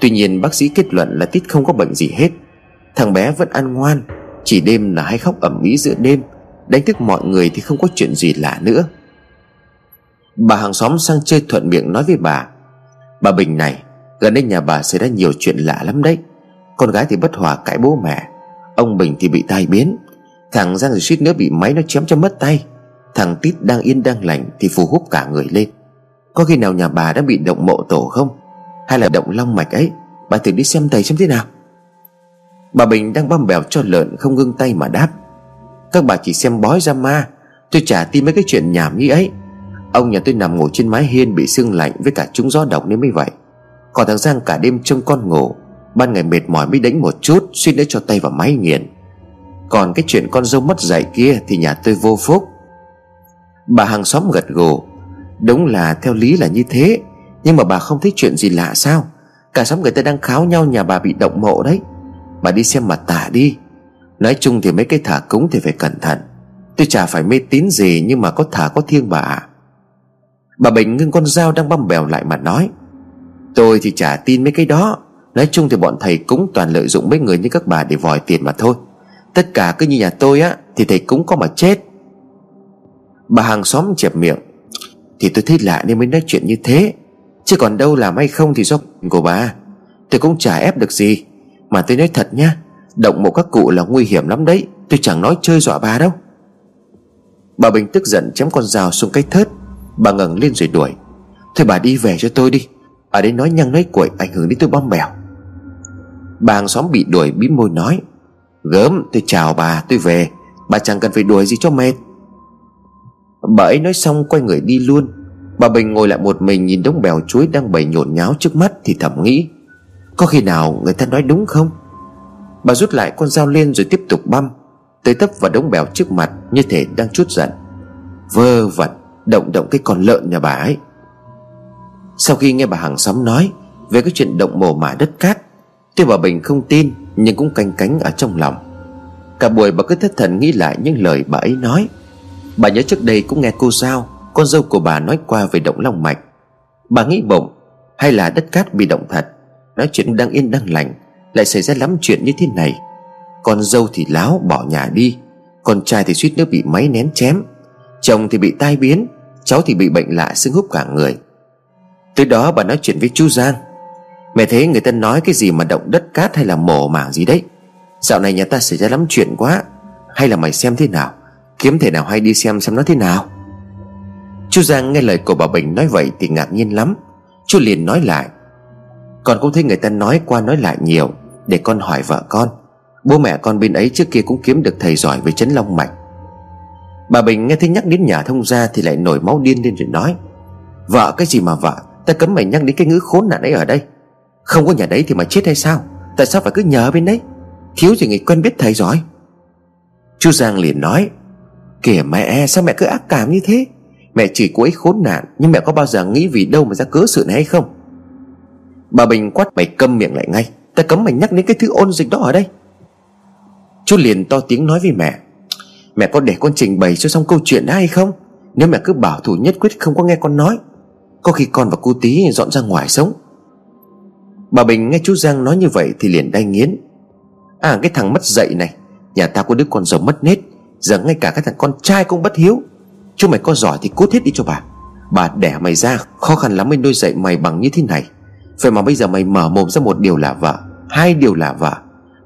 tuy nhiên bác sĩ kết luận là Tít không có bệnh gì hết. Thằng bé vẫn ăn ngoan, chỉ đêm là hay khóc ầm ĩ giữa đêm, đánh thức mọi người thì không có chuyện gì lạ nữa. Bà hàng xóm sang chơi thuận miệng nói với bà: Bà Bình này, gần đây nhà bà xảy ra nhiều chuyện lạ lắm đấy. Con gái thì bất hòa cãi bố mẹ, ông Bình thì bị tai biến, thằng Giang thì suýt nữa bị máy nó chém cho mất tay, thằng Tít đang yên đang lành thì phù húp cả người lên. Có khi nào nhà bà đã bị động mộ tổ không? Hay là động long mạch ấy? Bà thử đi xem thầy xem thế nào. Bà Bình đang băm bèo cho lợn không ngưng tay mà đáp: Các bà chỉ xem bói ra ma, tôi chả tin mấy cái chuyện nhảm nhí ấy. Ông nhà tôi nằm ngủ trên mái hiên bị sương lạnh với cả trúng gió độc nên mới vậy. Còn thằng Giang cả đêm trông con ngủ, ban ngày mệt mỏi mới đánh một chút, suýt nữa cho tay vào máy nghiền. Còn cái chuyện con dâu mất dạy kia thì nhà tôi vô phúc. Bà hàng xóm gật gù: Đúng là theo lý là như thế, nhưng mà bà không thấy chuyện gì lạ sao? Cả xóm người ta đang kháo nhau nhà bà bị động mộ đấy. Bà đi xem mặt tả đi. Nói chung thì mấy cái thả cúng thì phải cẩn thận. Tôi chả phải mê tín gì, nhưng mà có thả có thiêng bà ạ. Bà Bình ngưng con dao đang băm bèo lại mà nói: Tôi thì chả tin mấy cái đó. Nói chung thì bọn thầy cúng toàn lợi dụng mấy người như các bà để vòi tiền mà thôi. Tất cả cứ như nhà tôi á thì thầy cúng có mà chết. Bà hàng xóm chẹp miệng: Thì tôi thấy lạ nên mới nói chuyện như thế, chứ còn đâu làm hay không thì do của bà. Tôi cũng chả ép được gì. Mà tôi nói thật nhá, động mộ các cụ là nguy hiểm lắm đấy. Tôi chẳng nói chơi dọa bà đâu. Bà Bình tức giận chém con dao xuống cái thớt. Bà ngẩng lên rồi đuổi: Thôi bà đi về cho tôi đi, ở đây nói nhăng nói cuội ảnh hưởng đến tôi bom bèo. Bà hàng xóm bị đuổi bĩm môi nói: Gớm, tôi chào bà, tôi về. Bà chẳng cần phải đuổi gì cho mệt. Bà ấy nói xong quay người đi luôn. Bà Bình ngồi lại một mình nhìn đống bèo chuối đang bày nhổn nháo trước mắt thì thầm nghĩ: Có khi nào người ta nói đúng không? Bà rút lại con dao lên rồi tiếp tục băm tới tấp vào đống bèo trước mặt, như thể đang chút giận. Vơ vẩn, động động cái con lợn nhà bà ấy. Sau khi nghe bà hàng xóm nói về cái chuyện động mồ mả đất cát, tuy bà Bình không tin nhưng cũng canh cánh ở trong lòng. Cả buổi bà cứ thất thần nghĩ lại những lời bà ấy nói. Bà nhớ trước đây cũng nghe cô Giao, con dâu của bà, nói qua về động long mạch. Bà nghĩ bụng, hay là đất cát bị động thật. Nói chuyện đang yên đang lành lại xảy ra lắm chuyện như thế này. Con dâu thì láo bỏ nhà đi, con trai thì suýt nữa bị máy nén chém, chồng thì bị tai biến, cháu thì bị bệnh lạ sưng húp cả người. Tới đó bà nói chuyện với chú Giang: Mẹ thấy người ta nói cái gì mà động đất cát hay là mồ mả gì đấy, dạo này nhà ta xảy ra lắm chuyện quá. Hay là mày xem thế nào, kiếm thể nào hay đi xem xem nó thế nào. Chú Giang nghe lời của bà Bình nói vậy thì ngạc nhiên lắm. Chú liền nói lại: Con cũng thấy người ta nói qua nói lại nhiều, để con hỏi vợ con. Bố mẹ con bên ấy trước kia cũng kiếm được thầy giỏi về trấn long mạch. Bà Bình nghe thấy nhắc đến nhà thông gia thì lại nổi máu điên lên rồi nói: Vợ cái gì mà vợ, ta cấm mày nhắc đến cái ngữ khốn nạn ấy ở đây. Không có nhà đấy thì mày chết hay sao? Tại sao phải cứ nhờ bên đấy? Thiếu gì người quen biết thầy giỏi. Chú Giang liền nói: Kìa mẹ, sao mẹ cứ ác cảm như thế? Mẹ chỉ cô ấy khốn nạn, nhưng mẹ có bao giờ nghĩ vì đâu mà ra cớ sự này hay không? Bà Bình quát: Mày câm miệng lại ngay, ta cấm mày nhắc đến cái thứ ôn dịch đó ở đây. Chú liền to tiếng nói với mẹ: Mẹ có để con trình bày cho xong câu chuyện đã hay không? Nếu mẹ cứ bảo thủ nhất quyết không có nghe con nói, có khi con và cô Tí dọn ra ngoài sống. Bà Bình nghe chú Giang nói như vậy thì liền đay nghiến. À, cái thằng mất dạy này, nhà ta có đứa con giàu mất nết, giờ ngay cả cái thằng con trai cũng bất hiếu. Chú mày có giỏi thì cút hết đi cho bà. Bà đẻ mày ra khó khăn lắm mới nuôi dạy mày bằng như thế này. Vậy mà bây giờ mày mở mồm ra một điều là vợ, hai điều là vợ.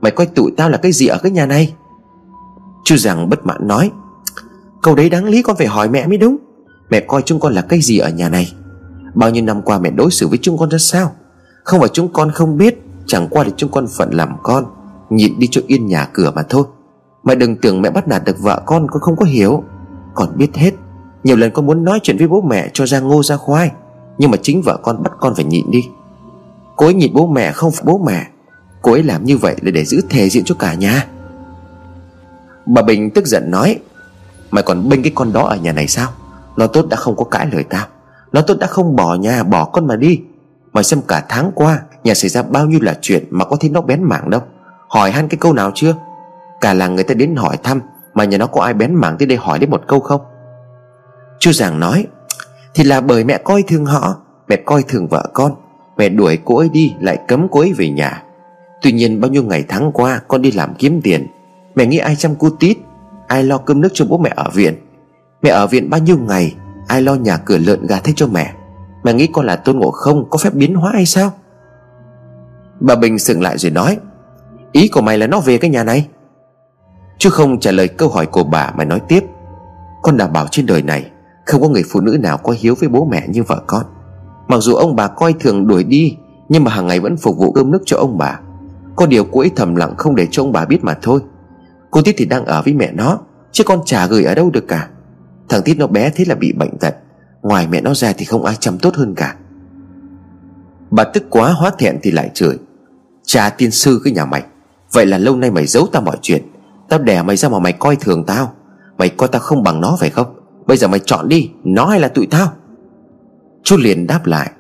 Mày coi tụi tao là cái gì ở cái nhà này? Chú Giang bất mãn nói, câu đấy đáng lý con phải hỏi mẹ mới đúng. Mẹ coi chúng con là cái gì ở nhà này? Bao nhiêu năm qua mẹ đối xử với chúng con ra sao? Không phải chúng con không biết, chẳng qua thì chúng con phận làm con, nhịn đi cho yên nhà cửa mà thôi. Mẹ đừng tưởng mẹ bắt nạt được vợ con, con không có hiểu. Con biết hết. Nhiều lần con muốn nói chuyện với bố mẹ cho ra ngô ra khoai, nhưng mà chính vợ con bắt con phải nhịn đi. Cô ấy nhịn bố mẹ không phải bố mẹ. Cô ấy làm như vậy là để giữ thể diện cho cả nhà. Bà Bình tức giận nói, mày còn bênh cái con đó ở nhà này sao? Nó tốt đã không có cãi lời tao. Nó tốt đã không bỏ nhà bỏ con mà đi. Mày xem cả tháng qua nhà xảy ra bao nhiêu là chuyện mà có thấy nó bén mảng đâu. Hỏi han cái câu nào chưa? Cả làng người ta đến hỏi thăm, mà nhà nó có ai bén mảng tới đây hỏi đến một câu không? Chú Giang nói, thì là bởi mẹ coi thường họ, mẹ coi thường vợ con. Mẹ đuổi cô ấy đi lại cấm cô ấy về nhà. Tuy nhiên bao nhiêu ngày tháng qua con đi làm kiếm tiền, mẹ nghĩ ai chăm cô Tít, ai lo cơm nước cho bố mẹ ở viện. Mẹ ở viện bao nhiêu ngày, ai lo nhà cửa lợn gà thế cho mẹ. Mẹ nghĩ con là Tôn Ngộ Không có phép biến hóa hay sao? Bà Bình sững lại rồi nói, ý của mày là nó về cái nhà này? Chứ không trả lời câu hỏi của bà mà nói tiếp, con đảm bảo trên đời này không có người phụ nữ nào có hiếu với bố mẹ như vợ con. Mặc dù ông bà coi thường đuổi đi, nhưng mà hàng ngày vẫn phục vụ cơm nước cho ông bà. Có điều cô ấy thầm lặng không để cho ông bà biết mà thôi. Cô Tít thì đang ở với mẹ nó, chứ con chả gửi ở đâu được cả. Thằng Tít nó bé thế là bị bệnh tật, ngoài mẹ nó ra thì không ai chăm tốt hơn cả. Bà tức quá hóa thẹn thì lại chửi, cha tiên sư cái nhà mày. Vậy là lâu nay mày giấu tao mọi chuyện. Tao đẻ mày ra mà mày coi thường tao. Mày coi tao không bằng nó phải không? Bây giờ mày chọn đi, nó hay là tụi tao? Chú liền đáp lại,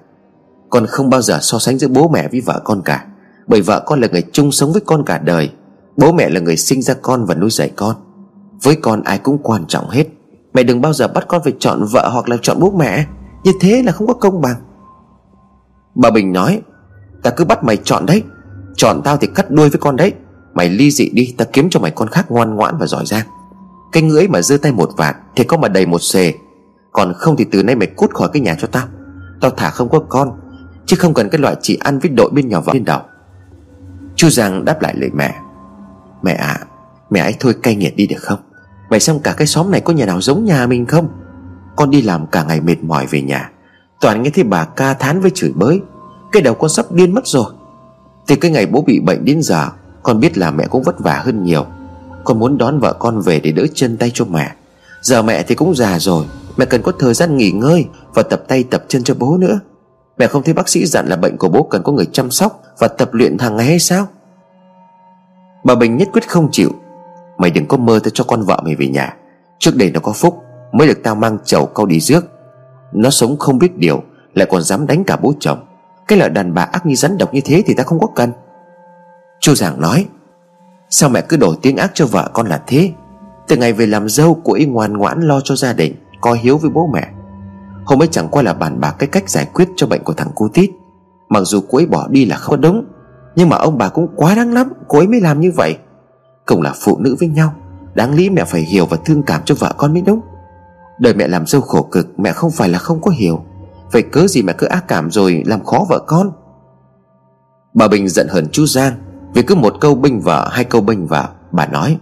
con không bao giờ so sánh giữa bố mẹ với vợ con cả. Bởi vợ con là người chung sống với con cả đời, bố mẹ là người sinh ra con và nuôi dạy con. Với con ai cũng quan trọng hết. Mẹ đừng bao giờ bắt con phải chọn vợ hoặc là chọn bố mẹ, như thế là không có công bằng. Bà Bình nói, ta cứ bắt mày chọn đấy. Chọn tao thì cắt đuôi với con đấy. Mày ly dị đi, ta kiếm cho mày con khác ngoan ngoãn và giỏi giang. Cái ngưỡi mà giơ tay một vạt thì có mà đầy một xề. Còn không thì từ nay mày cút khỏi cái nhà cho tao. Tao thả không có con, chứ không cần cái loại chỉ ăn với đội bên nhà vợ bên đầu. Chú Giang đáp lại lời mẹ, mẹ ạ, à, mẹ ấy thôi cay nghiệt đi được không? Mày xem cả cái xóm này có nhà nào giống nhà mình không? Con đi làm cả ngày mệt mỏi về nhà, toàn nghe thấy bà ca thán với chửi bới. Cái đầu con sắp điên mất rồi. Từ cái ngày bố bị bệnh đến giờ, con biết là mẹ cũng vất vả hơn nhiều. Con muốn đón vợ con về để đỡ chân tay cho mẹ. Giờ mẹ thì cũng già rồi, mẹ cần có thời gian nghỉ ngơi và tập tay tập chân cho bố nữa. Mẹ không thấy bác sĩ dặn là bệnh của bố cần có người chăm sóc và tập luyện hàng ngày hay sao? Bà Bình nhất quyết không chịu, mày đừng có mơ tao cho con vợ mày về nhà. Trước đây nó có phúc mới được tao mang chầu cau đi rước. Nó sống không biết điều, lại còn dám đánh cả bố chồng. Cái loại đàn bà ác như rắn độc như thế thì tao không có cần. Chú Giảng nói, sao mẹ cứ đổ tiếng ác cho vợ con là thế? Từ ngày về làm dâu, cô ấy ngoan ngoãn lo cho gia đình, coi hiếu với bố mẹ. Hôm ấy chẳng qua là bàn bạc cái cách giải quyết cho bệnh của thằng cô Tít. Mặc dù cô ấy bỏ đi là không đúng, nhưng mà ông bà cũng quá đáng lắm, cô ấy mới làm như vậy. Cùng là phụ nữ với nhau, đáng lý mẹ phải hiểu và thương cảm cho vợ con mới đúng. Đời mẹ làm dâu khổ cực, mẹ không phải là không có hiểu. Vậy cớ gì mẹ cứ ác cảm rồi làm khó vợ con? Bà Bình giận hờn chú Giang vì cứ một câu bênh vợ, hai câu bênh vợ. Bà nói,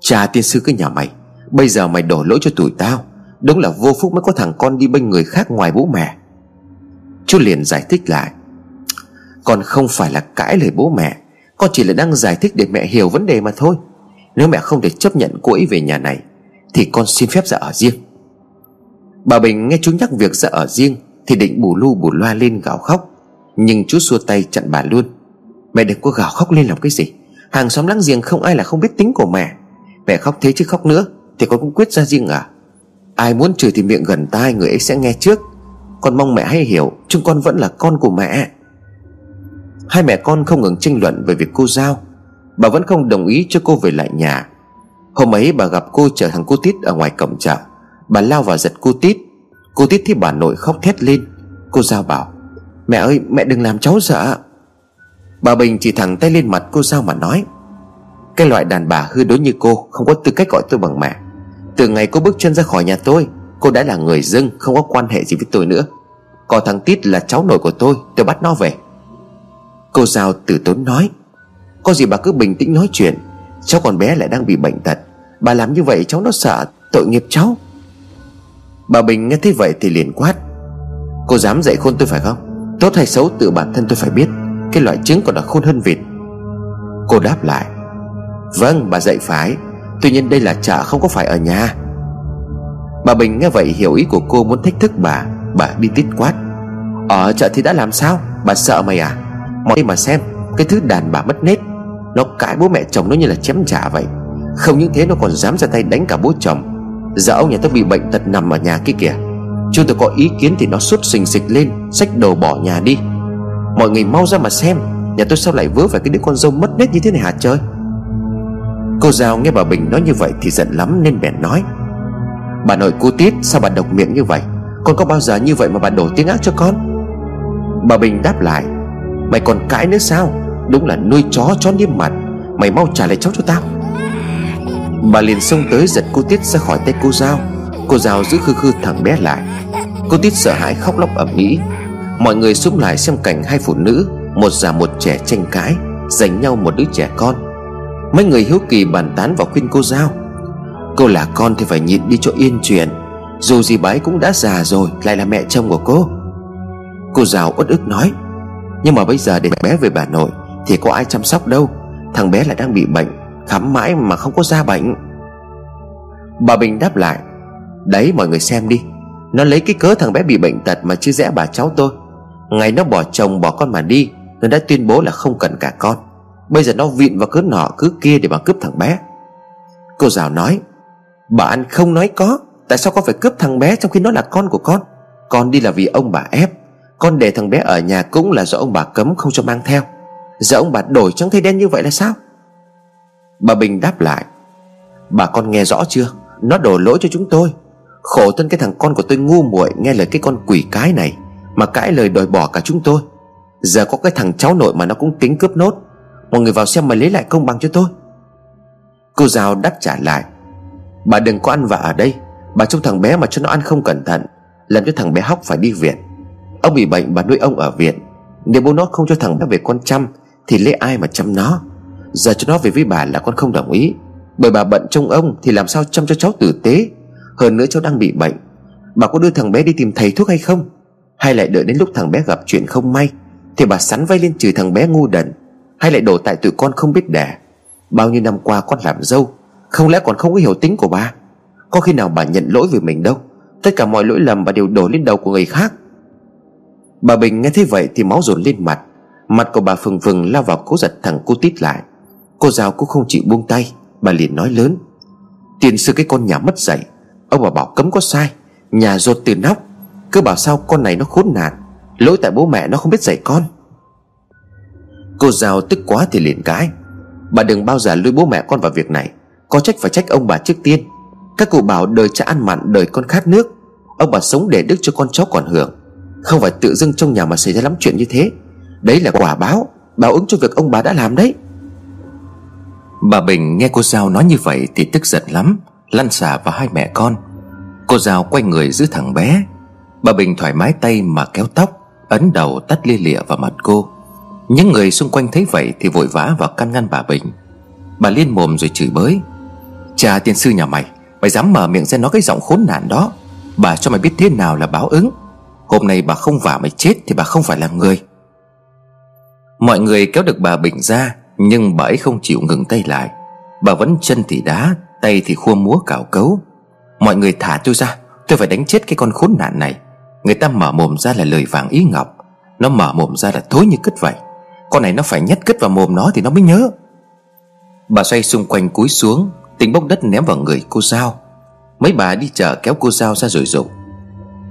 cha tiên sư cái nhà mày, bây giờ mày đổ lỗi cho tụi tao. Đúng là vô phúc mới có thằng con đi bênh người khác ngoài bố mẹ. Chú liền giải thích lại, con không phải là cãi lời bố mẹ, con chỉ là đang giải thích để mẹ hiểu vấn đề mà thôi. Nếu mẹ không thể chấp nhận cô ấy về nhà này thì con xin phép ra ở riêng. Bà Bình nghe chú nhắc việc ra ở riêng thì định bù lu bù loa lên gào khóc, nhưng chú xua tay chặn bà luôn. Mẹ đừng có gào khóc lên làm cái gì. Hàng xóm láng giềng không ai là không biết tính của mẹ. Mẹ khóc thế chứ khóc nữa thì con cũng quyết ra riêng à? Ai muốn chửi thì miệng gần tai người ấy sẽ nghe trước. Con mong mẹ hay hiểu, chúng con vẫn là con của mẹ. Hai mẹ con không ngừng tranh luận về việc cô Giao. Bà vẫn không đồng ý cho cô về lại nhà. Hôm ấy bà gặp cô chở thằng cô Tít ở ngoài cổng chợ. bà lao vào giật cô Tít. Cô Tít thấy bà nội khóc thét lên. Cô Giao bảo: "Mẹ ơi, mẹ đừng làm cháu sợ." Bà Bình chỉ thẳng tay lên mặt cô Giao mà nói: "Cái loại đàn bà hư đối như cô không có tư cách gọi tôi bằng mẹ. Từ ngày cô bước chân ra khỏi nhà tôi, cô đã là người dưng, không có quan hệ gì với tôi nữa. Còn thằng Tít là cháu nội của tôi, tôi bắt nó về." Cô Giao từ tốn nói: "Có gì bà cứ bình tĩnh nói chuyện. Cháu còn bé lại đang bị bệnh tật, bà làm như vậy cháu nó sợ, tội nghiệp cháu." Bà Bình nghe thấy vậy thì liền quát: "Cô dám dạy khôn tôi phải không? Tốt hay xấu tự bản thân tôi phải biết. Cái loại trứng còn là khôn hơn vịt." Cô đáp lại: "Vâng, bà dạy phải. Tuy nhiên đây là chợ, không có phải ở nhà." Bà Bình nghe vậy hiểu ý của cô muốn thách thức bà. Bà đi tít quát: "Ở chợ thì đã làm sao? Bà sợ mày à? Mọi mà xem, cái thứ đàn bà mất nết. Nó cãi bố mẹ chồng nó như là chém trả vậy. Không những thế, nó còn dám ra tay đánh cả bố chồng. Giờ ông nhà tôi bị bệnh tật nằm ở nhà kia kìa. Chúng tôi có ý kiến thì nó sốt sình sịch lên, xách đồ bỏ nhà đi. Mọi người mau ra mà xem, nhà tôi sao lại vớ phải cái đứa con dâu mất nết như thế này hả trời?" Cô Giao nghe bà Bình nói như vậy thì giận lắm nên bèn nói: "Bà nội cô Tít, sao bà độc miệng như vậy? Con có bao giờ như vậy mà bà đổ tiếng ác cho con?" Bà Bình đáp lại: "Mày còn cãi nữa sao? Đúng là nuôi chó chó niêm mặt. Mày mau trả lại cháu cho tao." Bà liền xông tới giật cô Tít ra khỏi tay cô Giao. Cô Giao giữ khư khư thằng bé lại. Cô Tít sợ hãi khóc lóc ầm ĩ. Mọi người xúm lại xem cảnh hai phụ nữ, một già một trẻ tranh cãi, giành nhau một đứa trẻ con. Mấy người hiếu kỳ bàn tán và khuyên cô Giao: "Cô là con thì phải nhịn đi cho yên chuyện. Dù gì bà ấy cũng đã già rồi, lại là mẹ chồng của cô." Cô Giao uất ức nói: "Nhưng mà bây giờ để bé về bà nội thì có ai chăm sóc đâu. Thằng bé lại đang bị bệnh, khám mãi mà không có ra bệnh." Bà Bình đáp lại: "Đấy, mọi người xem đi. Nó lấy cái cớ thằng bé bị bệnh tật mà chia rẽ bà cháu tôi. Ngày nó bỏ chồng bỏ con mà đi, nó đã tuyên bố là không cần cả con. Bây giờ nó vịn vào cớ nọ cớ kia để mà cướp thằng bé." Cô Giao nói: "Bà ăn không nói có. Tại sao con phải cướp thằng bé trong khi nó là con của con? Con đi là vì ông bà ép. Con để thằng bé ở nhà cũng là do ông bà cấm không cho mang theo. Giờ ông bà đổi trắng thay đen như vậy là sao?" Bà Bình đáp lại: "Bà con nghe rõ chưa? Nó đổ lỗi cho chúng tôi. Khổ thân cái thằng con của tôi ngu muội, nghe lời cái con quỷ cái này mà cãi lời đòi bỏ cả chúng tôi. Giờ có cái thằng cháu nội mà nó cũng tính cướp nốt. Mọi người vào xem mà lấy lại công bằng cho tôi." Cô Giao đáp trả lại: "Bà đừng có ăn vạ ở đây. Bà trông thằng bé mà cho nó ăn không cẩn thận, làm cho thằng bé hóc phải đi viện. Ông bị bệnh bà nuôi ông ở viện. Nếu bố nó không cho thằng bé về con chăm thì lấy ai mà chăm nó. Giờ cho nó về với bà là con không đồng ý. Bởi bà bận trông ông thì làm sao chăm cho cháu tử tế. Hơn nữa cháu đang bị bệnh. Bà có đưa thằng bé đi tìm thầy thuốc hay không? Hay lại đợi đến lúc thằng bé gặp chuyện không may thì bà sắn vay lên chửi thằng bé ngu đần? Hay lại đổ tại tụi con không biết đẻ? Bao nhiêu năm qua con làm dâu, không lẽ còn không có hiểu tính của bà? Có khi nào bà nhận lỗi về mình đâu. Tất cả mọi lỗi lầm bà đều đổ lên đầu của người khác." Bà Bình nghe thấy vậy thì máu dồn lên mặt. Mặt của bà phừng phừng lao vào cố giật thằng cô Tít lại. Cô Giao cũng không chịu buông tay. Bà liền nói lớn: "Tiền sư cái con nhà mất dạy. Ông bà bảo cấm có sai, nhà rột từ nóc. Cứ bảo sao con này nó khốn nạn. Lỗi tại bố mẹ nó không biết dạy con." Cô Giao tức quá thì liền cãi: "Bà đừng bao giờ lui bố mẹ con vào việc này. Có trách phải trách ông bà trước tiên. Các cụ bảo đời cha ăn mặn đời con khát nước. Ông bà sống để đức cho con cháu còn hưởng. Không phải tự dưng trong nhà mà xảy ra lắm chuyện như thế. Đấy là quả báo, báo ứng cho việc ông bà đã làm đấy." Bà Bình nghe cô Giao nói như vậy thì tức giận lắm, lăn xả vào hai mẹ con. Cô Giao quay người giữ thằng bé. Bà Bình thoải mái tay mà kéo tóc, ấn đầu tát lia lịa vào mặt cô. Những người xung quanh thấy vậy thì vội vã vào can ngăn bà Bình. Bà liên mồm rồi chửi bới: "Cha tiên sư nhà mày, mày dám mở miệng ra nói cái giọng khốn nạn đó. Bà cho mày biết thế nào là báo ứng. Hôm nay bà không vả mày chết thì bà không phải là người." Mọi người kéo được bà Bình ra, nhưng bà ấy không chịu ngừng tay lại. Bà vẫn chân thì đá, tay thì khua múa cào cấu: "Mọi người thả tôi ra, tôi phải đánh chết cái con khốn nạn này. Người ta mở mồm ra là lời vàng ý ngọc, nó mở mồm ra là thối như cứt vậy. Con này nó phải nhét cứt vào mồm nó thì nó mới nhớ." Bà xoay xung quanh cúi xuống, tính bốc đất ném vào người cô Giao. Mấy bà đi chợ kéo cô Giao ra rồi rụng: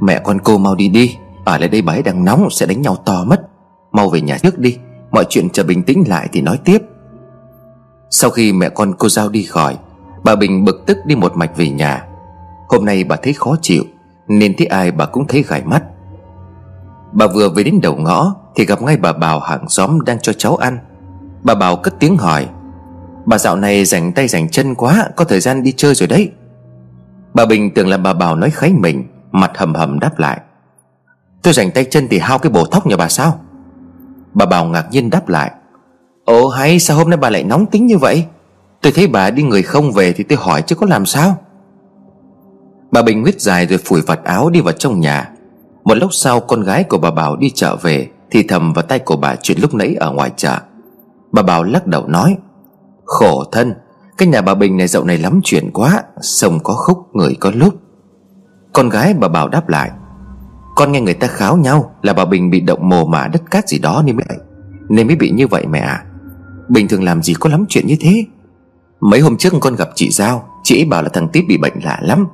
"Mẹ con cô mau đi đi, ở lại đây bà ấy đang nóng sẽ đánh nhau to mất. Mau về nhà trước đi, mọi chuyện chờ bình tĩnh lại thì nói tiếp." Sau khi mẹ con cô Giao đi khỏi, bà Bình bực tức đi một mạch về nhà. Hôm nay bà thấy khó chịu nên thấy ai bà cũng thấy gài mắt. Bà vừa về đến đầu ngõ thì gặp ngay bà Bảo hàng xóm đang cho cháu ăn. Bà Bảo cất tiếng hỏi: "Bà dạo này rảnh tay rảnh chân quá, có thời gian đi chơi rồi đấy." Bà Bình tưởng là bà Bảo nói kháy mình, mặt hầm hầm đáp lại: "Tôi rảnh tay chân thì hao cái bổ thóc nhà bà sao?" Bà Bảo ngạc nhiên đáp lại: "Ồ hay, sao hôm nay bà lại nóng tính như vậy? Tôi thấy bà đi người không về thì tôi hỏi chứ có làm sao." Bà Bình huýt dài rồi phủi vạt áo đi vào trong nhà. Một lúc sau con gái của bà Bảo đi chợ về thì thầm vào tay của bà chuyện lúc nãy ở ngoài chợ. Bà Bảo lắc đầu nói: "Khổ thân, cái nhà bà Bình này dạo này lắm chuyện quá, sông có khúc người có lúc." Con gái bà Bảo đáp lại: "Con nghe người ta kháo nhau là bà Bình bị động mồ mả đất cát gì đó nên mới nên mới bị như vậy mẹ ạ. Bình thường làm gì có lắm chuyện như thế. Mấy hôm trước con gặp chị Giao, chị ấy bảo là thằng Tít bị bệnh lạ lắm.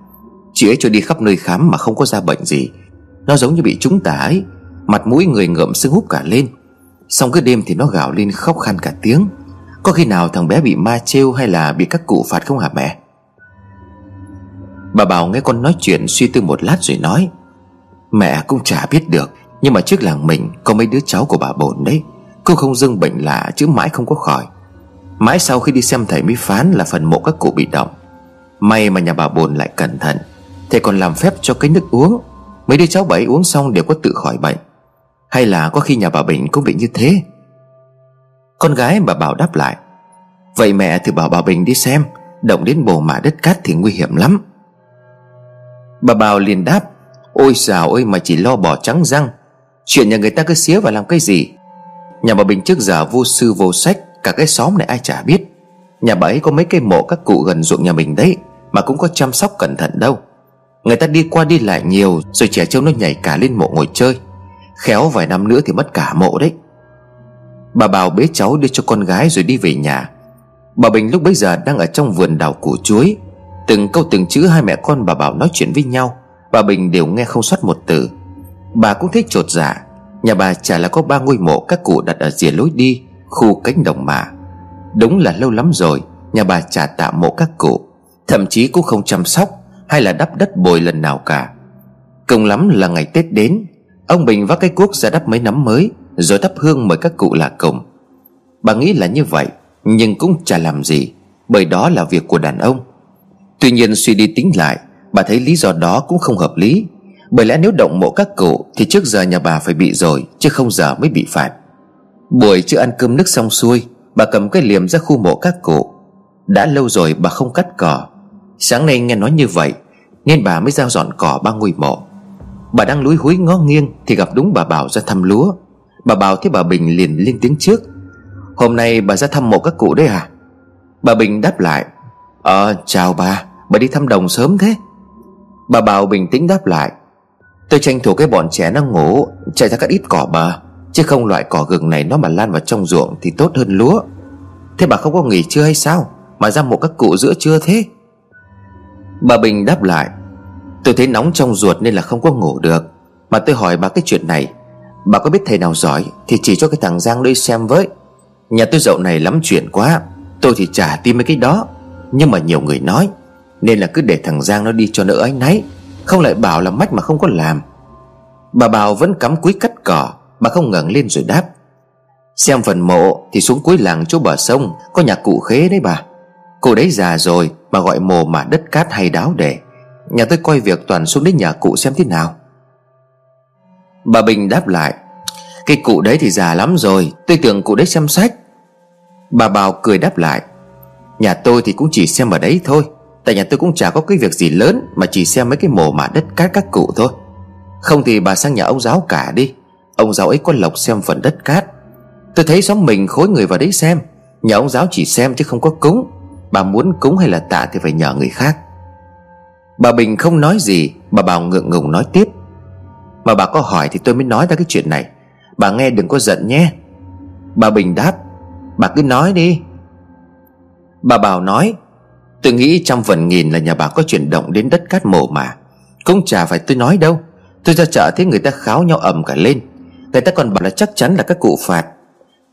Chị ấy cho đi khắp nơi khám mà không có ra bệnh gì. Nó giống như bị trúng tà ấy, mặt mũi người ngợm sưng húp cả lên. Xong cứ đêm thì nó gào lên khóc khan cả tiếng. Có khi nào thằng bé bị ma trêu hay là bị các cụ phạt không hả mẹ?" Bà Bảo nghe con nói chuyện suy tư một lát rồi nói: "Mẹ cũng chả biết được, nhưng mà trước làng mình có mấy đứa cháu của bà Bồn đấy, cũng không dưng bệnh lạ chứ mãi không có khỏi. Mãi sau khi đi xem thầy mới phán là phần mộ các cụ bị động. May mà nhà bà Bồn lại cẩn thận, thầy còn làm phép cho cái nước uống, mấy đứa cháu bảy uống xong đều có tự khỏi bệnh. Hay là có khi nhà bà Bình cũng bị như thế." Con gái bà Bảo đáp lại: "Vậy mẹ thử bảo bà Bình đi xem, động đến bồ mả đất cát thì nguy hiểm lắm." Bà Bảo liền đáp: "Ôi xào ơi, mà chỉ lo bỏ trắng răng, chuyện nhà người ta cứ xía vào làm cái gì. Nhà bà Bình trước giờ vô sư vô sách, cả cái xóm này ai chả biết. Nhà bà ấy có mấy cây mộ các cụ gần ruộng nhà mình đấy, mà cũng có chăm sóc cẩn thận đâu. Người ta đi qua đi lại nhiều, rồi trẻ trâu nó nhảy cả lên mộ ngồi chơi, khéo vài năm nữa thì mất cả mộ đấy." Bà Bảo bế cháu đưa cho con gái rồi đi về nhà. Bà Bình lúc bấy giờ đang ở trong vườn đào củ chuối. Từng câu từng chữ hai mẹ con bà Bảo nói chuyện với nhau, bà Bình đều nghe không sót một từ. Bà cũng thấy chột dạ. Nhà bà chả là có ba ngôi mộ các cụ đặt ở rìa lối đi, khu cánh đồng mà. Đúng là lâu lắm rồi nhà bà chả tạo mộ các cụ, thậm chí cũng không chăm sóc hay là đắp đất bồi lần nào cả. Cùng lắm là ngày Tết đến, ông Bình vác cái cuốc ra đắp mấy nắm mới, rồi thắp hương mời các cụ là cùng. Bà nghĩ là như vậy, nhưng cũng chả làm gì, bởi đó là việc của đàn ông. Tuy nhiên suy đi tính lại, bà thấy lý do đó cũng không hợp lý. Bởi lẽ nếu động mộ các cụ thì trước giờ nhà bà phải bị rồi, chứ không giờ mới bị phạt. Buổi chưa ăn cơm nước xong xuôi, bà cầm cái liềm ra khu mộ các cụ. Đã lâu rồi bà không cắt cỏ. Sáng nay nghe nói như vậy nên bà mới giao dọn cỏ ba ngôi mộ. Bà đang lúi húi ngó nghiêng thì gặp đúng bà Bảo ra thăm lúa. Bà Bảo thấy bà Bình liền lên tiếng trước: "Hôm nay bà ra thăm mộ các cụ đấy à?" Bà Bình đáp lại: Ờ chào bà, bà đi thăm đồng sớm thế." Bà Bảo bình tĩnh đáp lại: "Tôi tranh thủ cái bọn trẻ nó ngủ, chạy ra cắt ít cỏ bà, chứ không loại cỏ gừng này nó mà lan vào trong ruộng thì tốt hơn lúa. Thế bà không có nghỉ trưa hay sao mà ra mộ các cụ giữa trưa thế?" Bà Bình đáp lại: "Tôi thấy nóng trong ruột nên là không có ngủ được. Mà tôi hỏi bà cái chuyện này, bà có biết thầy nào giỏi thì chỉ cho cái thằng Giang đây xem với. Nhà tôi dạo này lắm chuyện quá, tôi thì chả tin mấy cái đó, nhưng mà nhiều người nói, nên là cứ để thằng Giang nó đi cho đỡ áy náy, không lại bảo là mách mà không có làm." Bà Bảo vẫn cắm cúi cắt cỏ. Bà không ngẩng lên rồi đáp: "Xem phần mộ thì xuống cuối làng chỗ bờ sông có nhà cụ Khế đấy bà. Cụ đấy già rồi mà gọi mồ mả đất cát hay đáo để. Nhà tôi coi việc toàn xuống đến nhà cụ xem thế nào." Bà Bình đáp lại: "Cái cụ đấy thì già lắm rồi, tôi tưởng cụ đấy xem sách." Bà Bảo cười đáp lại: "Nhà tôi thì cũng chỉ xem ở đấy thôi, tại nhà tôi cũng chả có cái việc gì lớn, mà chỉ xem mấy cái mồ mả đất cát các cụ thôi. Không thì bà sang nhà ông giáo cả đi, ông giáo ấy có lộc xem phần đất cát. Tôi thấy xóm mình khối người vào đấy xem, nhà ông giáo chỉ xem chứ không có cúng. Bà muốn cúng hay là tạ thì phải nhờ người khác." Bà Bình không nói gì. Bà Bảo ngượng ngùng nói tiếp: "Mà bà có hỏi thì tôi mới nói ra cái chuyện này, bà nghe đừng có giận nhé." Bà Bình đáp: "Bà cứ nói đi." Bà Bảo nói: "Tôi nghĩ trăm phần nghìn là nhà bà có chuyển động đến đất cát mồ mà. Cũng chả phải tôi nói đâu, tôi ra chợ thấy người ta kháo nhau ầm cả lên. Người ta còn bảo là chắc chắn là các cụ phạt,